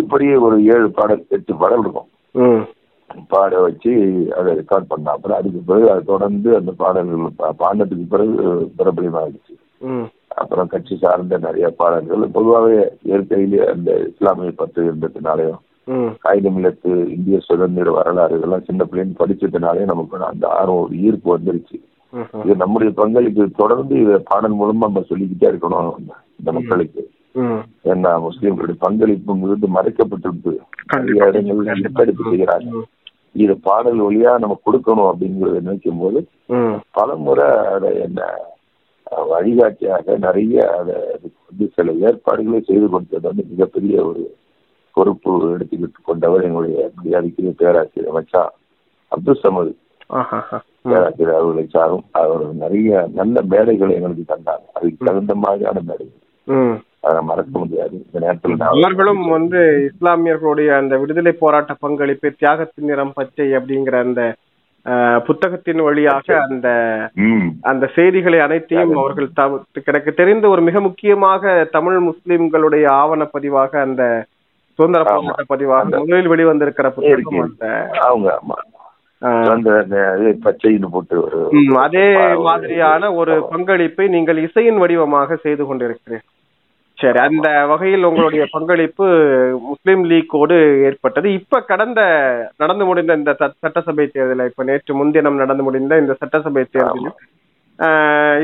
இப்படியே ஒரு ஏழு பாடல் எட்டு பாடல் இருக்கும். பாட வச்சு அதை ரெக்கார்ட் பண்ண, அப்புறம் அதுக்கு பிறகு அதை தொடர்ந்து அந்த பாடல்கள் பாடினதுக்கு பிறகு பிரபலமாகிடுச்சு. அப்புறம் கட்சி சார்ந்த நிறைய பாடல்கள் பொதுவாகவே இயற்கையிலேயே அந்த இஸ்லாமிய பத்து இருந்ததுனாலையும் காகிதமில்லத்து இந்திய சுதந்திர வரலாறு இதெல்லாம் சின்ன பிள்ளைன்னு படிச்சதுனாலேயும் நமக்கு அந்த ஆர்வம் ஒரு ஈர்ப்பு வந்துருச்சு. இது நம்முடைய பங்களிப்பு, தொடர்ந்து இதை பாடல் மூலமா நம்ம சொல்லிக்கிட்டே இருக்கணும் இந்த மக்களுக்கு. ஏன்னா முஸ்லீம்களுடைய பங்களிப்பு மிகுந்து மறைக்கப்பட்டிருக்கு, நிறைய இடங்கள்ல எடுத்து செய்கிறாங்க. இது பாடல் வழியா நம்ம கொடுக்கணும் அப்படிங்கிறத நினைக்கும் போது பல முறை அதை என்ன வழிகாட்டியாக நிறைய அதை வந்து சில ஏற்பாடுகளை செய்து கொடுத்தது வந்து மிகப்பெரிய ஒரு பொறுப்பு எடுத்துக்கிட்டு கொண்டவர் எங்களுடைய மரியாதைக்குரிய பேராசிரியர் மச்சா அப்துல் சமது பேராசிரியர் அவர்களை சாரும். அவர் நிறைய நல்ல மேடைகளை எங்களுக்கு தந்தாங்க, அதுக்கு தகுந்த மாதிரியான மேடைகள், அதை மறக்க முடியாது. இந்த நேரத்தில் அவர்களும் வந்து இஸ்லாமியர்களுடைய அந்த விடுதலை போராட்ட பங்களிப்பு, தியாகத்தின் நிறம் பச்சை அப்படிங்கிற அந்த புத்தகத்தின் வழியாக அந்த அந்த செய்திகளை அனைத்தையும் அவர்கள் எனக்கு தெரிந்த ஒரு மிக முக்கியமாக தமிழ் முஸ்லிம்களுடைய ஆவண பதிவாக, அந்த சுதந்திர போராட்ட பதிவாக முதலில் வெளிவந்திருக்கிற புத்தகம் அந்த அதே மாதிரியான ஒரு பங்களிப்பை நீங்கள் இசையின் வடிவமாக செய்து கொண்டிருக்கிறீர்கள். சரி, அந்த வகையில் உங்களுடைய பங்களிப்பு முஸ்லீம் லீக்கோடு ஏற்பட்டது. இப்ப கடந்த நடந்து முடிந்த இந்த சட்டசபை தேர்தலில், இப்ப நேற்று முன்தினம் நடந்து முடிந்த இந்த சட்டசபை தேர்தலில்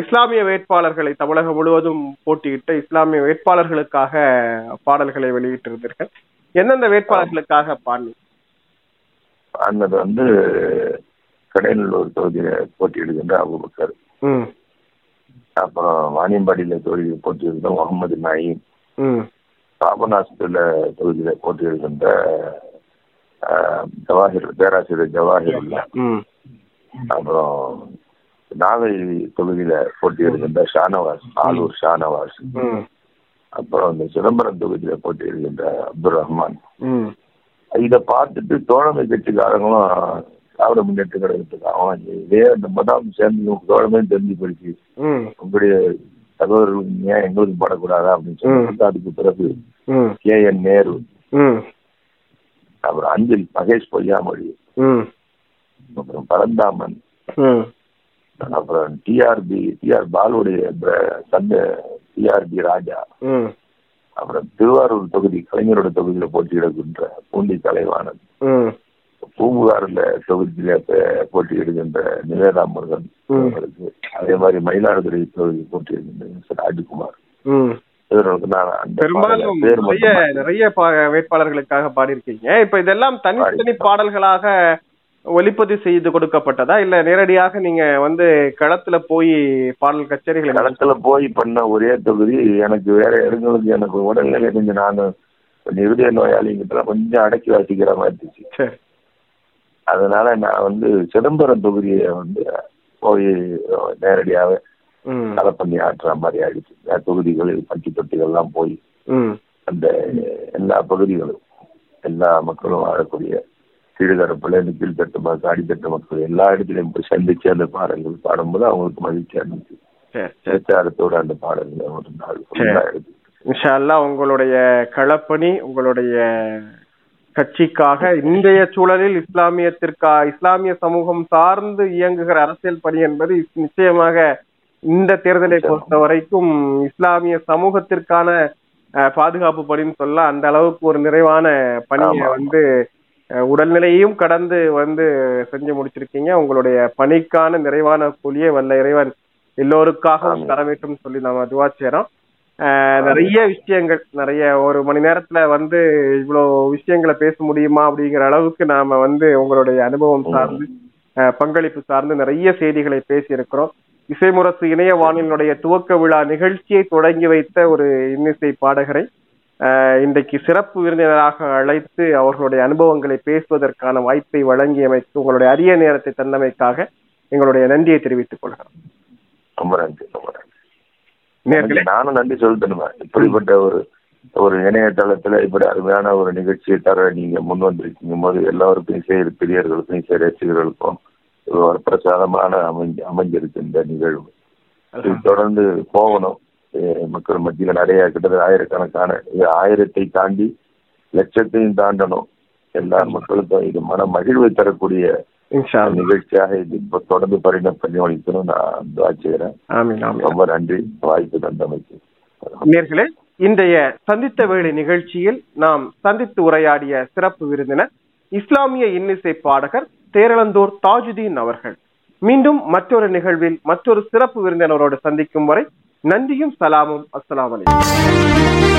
இஸ்லாமிய வேட்பாளர்களை தமிழகம் முழுவதும் போட்டியிட்ட இஸ்லாமிய வேட்பாளர்களுக்காக பாடல்களை வெளியிட்டிருந்தீர்கள். எந்தெந்த வேட்பாளர்களுக்காக பாடி? அண்ணது வந்து கடையநல்லூர் தொகுதியில போட்டியிடுகின்ற அபுபக்கர், அப்புறம் வாணியம்பாடியில தொகுதியில் போட்டியிடுகின்ற முகமது நாயிம், பாபநாசத்துல தொகுதியில போட்டியிடுகின்ற ஜவாஹிர் பேராசிரியர் ஜவாஹிருல்லா, அப்புறம் நாகை தொகுதியில போட்டியிடுகின்ற ஷானவாஸ் ஆலூர் ஷானவாஸ், அப்புறம் இந்த சிதம்பரம் தொகுதியில போட்டியிடுகின்ற அப்துல் ரஹ்மான். இதை பார்த்துட்டு தோழமை கட்சிக்காரங்களும் சாப்பிட முன்னேற்ற கழகத்துக்கு அவன் இதே இந்த மதம் சேர்ந்து தோழமையும் தெரிஞ்சு போயிடுச்சு, உங்களுடைய சகோதரர்களுக்கு ஏன் எங்களுக்கு படக்கூடாதா அப்படின்னு சொல்லிட்டு அதுக்கு பிறகு கே என் நேரு, அப்புறம் அஞ்சலி மகேஷ் பொய்யாமொழி, அப்புறம் பரந்தாமன், அப்புறம் டிஆர்பி டிஆர் பாலுடைய சந்த டிஆர்பி ராஜா, அப்புறம் திருவாரூர் தொகுதி கலைஞரோட தொகுதியில போட்டியிடுகின்ற பூண்டி கலைவாணன், பூம்புகார்ல தொகுதியில போட்டியிடுகின்ற நிவேதா முருகன், அதே மாதிரி மயிலாடுதுறை தொகுதியில் போட்டியிடுகின்ற ராஜ்குமார், பெரும்பாலும் நிறைய நிறைய வேட்பாளர்களுக்காக பாடியிருக்கீங்க. இப்ப இதெல்லாம் தனித்தனி பாடல்களாக ஒளிப்பதி செய்து கொடுக்கப்பட்டதா இல்ல நேரடியாக நீங்க வந்து களத்துல போய் பாடல் கச்சேரிகளை களத்துல போய் பண்ண ஒரே தொகுதி எனக்கு வேற இடங்களுக்கு எனக்கு உடல்நிலை கொஞ்சம் நான் கொஞ்சம் இருதய நோயாளிகிட்ட கொஞ்சம் அடக்கி வாசிக்கிற மாதிரி இருந்துச்சு. அதனால நான் வந்து சிதம்பரம் தொகுதியை வந்து போய் நேரடியாக கதை பண்ணி ஆட்டுற மாதிரி ஆயிடுச்சு. தொகுதிகளில் பட்டி தொட்டிகள்லாம் போய் அந்த எல்லா பகுதிகளும் எல்லா மக்களும் வாழக்கூடிய கீழ்தரப்புல இருந்து கீழ்த்தட்டு மக்கள் அடித்தட்டு மக்கள் எல்லா இடத்துலையும் போய் சந்திச்சு அந்த பாடல்கள் பாடும்போது அவங்களுக்கு மகிழ்ச்சியா இருந்துச்சு. பிரச்சாரத்தோட அந்த பாடல்கள் ஒரு நாள் எடுத்து இன்ஷா அல்லாஹ் உங்களுடைய களப்பணி உங்களுடைய கட்சிக்காக இன்றைய சூழலில் இஸ்லாமியத்திற்கா இஸ்லாமிய சமூகம் சார்ந்து இயங்குகிற அரசியல் பணி என்பது நிச்சயமாக இந்த தேர்தலை பொறுத்த வரைக்கும் இஸ்லாமிய சமூகத்திற்கான பாதுகாப்பு பணின்னு சொல்ல அந்த அளவுக்கு ஒரு நிறைவான பணியை வந்து உடல்நிலையையும் கடந்து வந்து செஞ்சு முடிச்சிருக்கீங்க. உங்களுடைய பணிக்கான நிறைவான கூலியை வல்ல இறைவன் எல்லோருக்காகவும் தரவேற்றும் சொல்லி நாம துவா செய்றோம். நிறைய விஷயங்கள் நிறைய ஒரு மணி நேரத்துல வந்து இவ்வளோ விஷயங்களை பேச முடியுமா அப்படிங்கிற அளவுக்கு நாம வந்து உங்களுடைய அனுபவம் சார்ந்து பங்களிப்பு சார்ந்து நிறைய செய்திகளை பேசியிருக்கிறோம். இசைமுரசு இணைய வானொலியினுடைய துவக்க விழா நிகழ்ச்சியை தொடங்கி வைத்த ஒரு இன்னிசை பாடகரை இன்றைக்கு சிறப்பு விருந்தினராக அழைத்து அவர்களுடைய அனுபவங்களை பேசுவதற்கான வாய்ப்பை வழங்கியமைத்து உங்களுடைய அரிய நேரத்தை தந்தமைக்காக எங்களுடைய நன்றியை தெரிவித்துக் கொள்கிறோம். ரொம்ப நன்றி, ரொம்ப நன்றி. நானும் நன்றி சொல்லிட்டேன். இப்படிப்பட்ட ஒரு ஒரு இணையதளத்துல இப்படி அருமையான ஒரு நிகழ்ச்சியை தர நீங்க முன் வந்திருக்கும் போது எல்லாருக்கும் இசை பிரியர்களுக்கும் இசை ரசிகர்களுக்கும் ஒரு பிரசாதமான அமைஞ்ச அமைஞ்சிருக்கின்ற நிகழ்வு இது தொடர்ந்து போகணும். மக்கள் மத்தியில் நிறைய கிட்டத்தட்ட ஆயிரக்கணக்கான ஆயிரத்தை தாண்டி லட்சத்தையும் தாண்டணும். எல்லா மக்களுக்கும் இது மன மகிழ்வை தரக்கூடிய நிகழ்ச்சியாக இது இப்போ தொடர்ந்து பரிணாமம் பண்ணி வலிக்கணும் நான் துவாச்சுகிறேன். ரொம்ப நன்றி வாய்ப்பு தந்தமைக்கு. நேயர்களே, இன்றைய சந்தித்த வேளை நிகழ்ச்சியில் நாம் சந்தித்து உரையாடிய சிறப்பு விருந்தினர் இஸ்லாமிய இன்னிசை பாடகர் தேரளந்தூர் தாஜுதீன் அவர்கள். மீண்டும் மற்றொரு நிகழ்வில் மற்றொரு சிறப்பு விருந்தினரோடு சந்திக்கும் வரை நன்றியும் சலாமும். அஸ்ஸலாமு அலைக்கும்.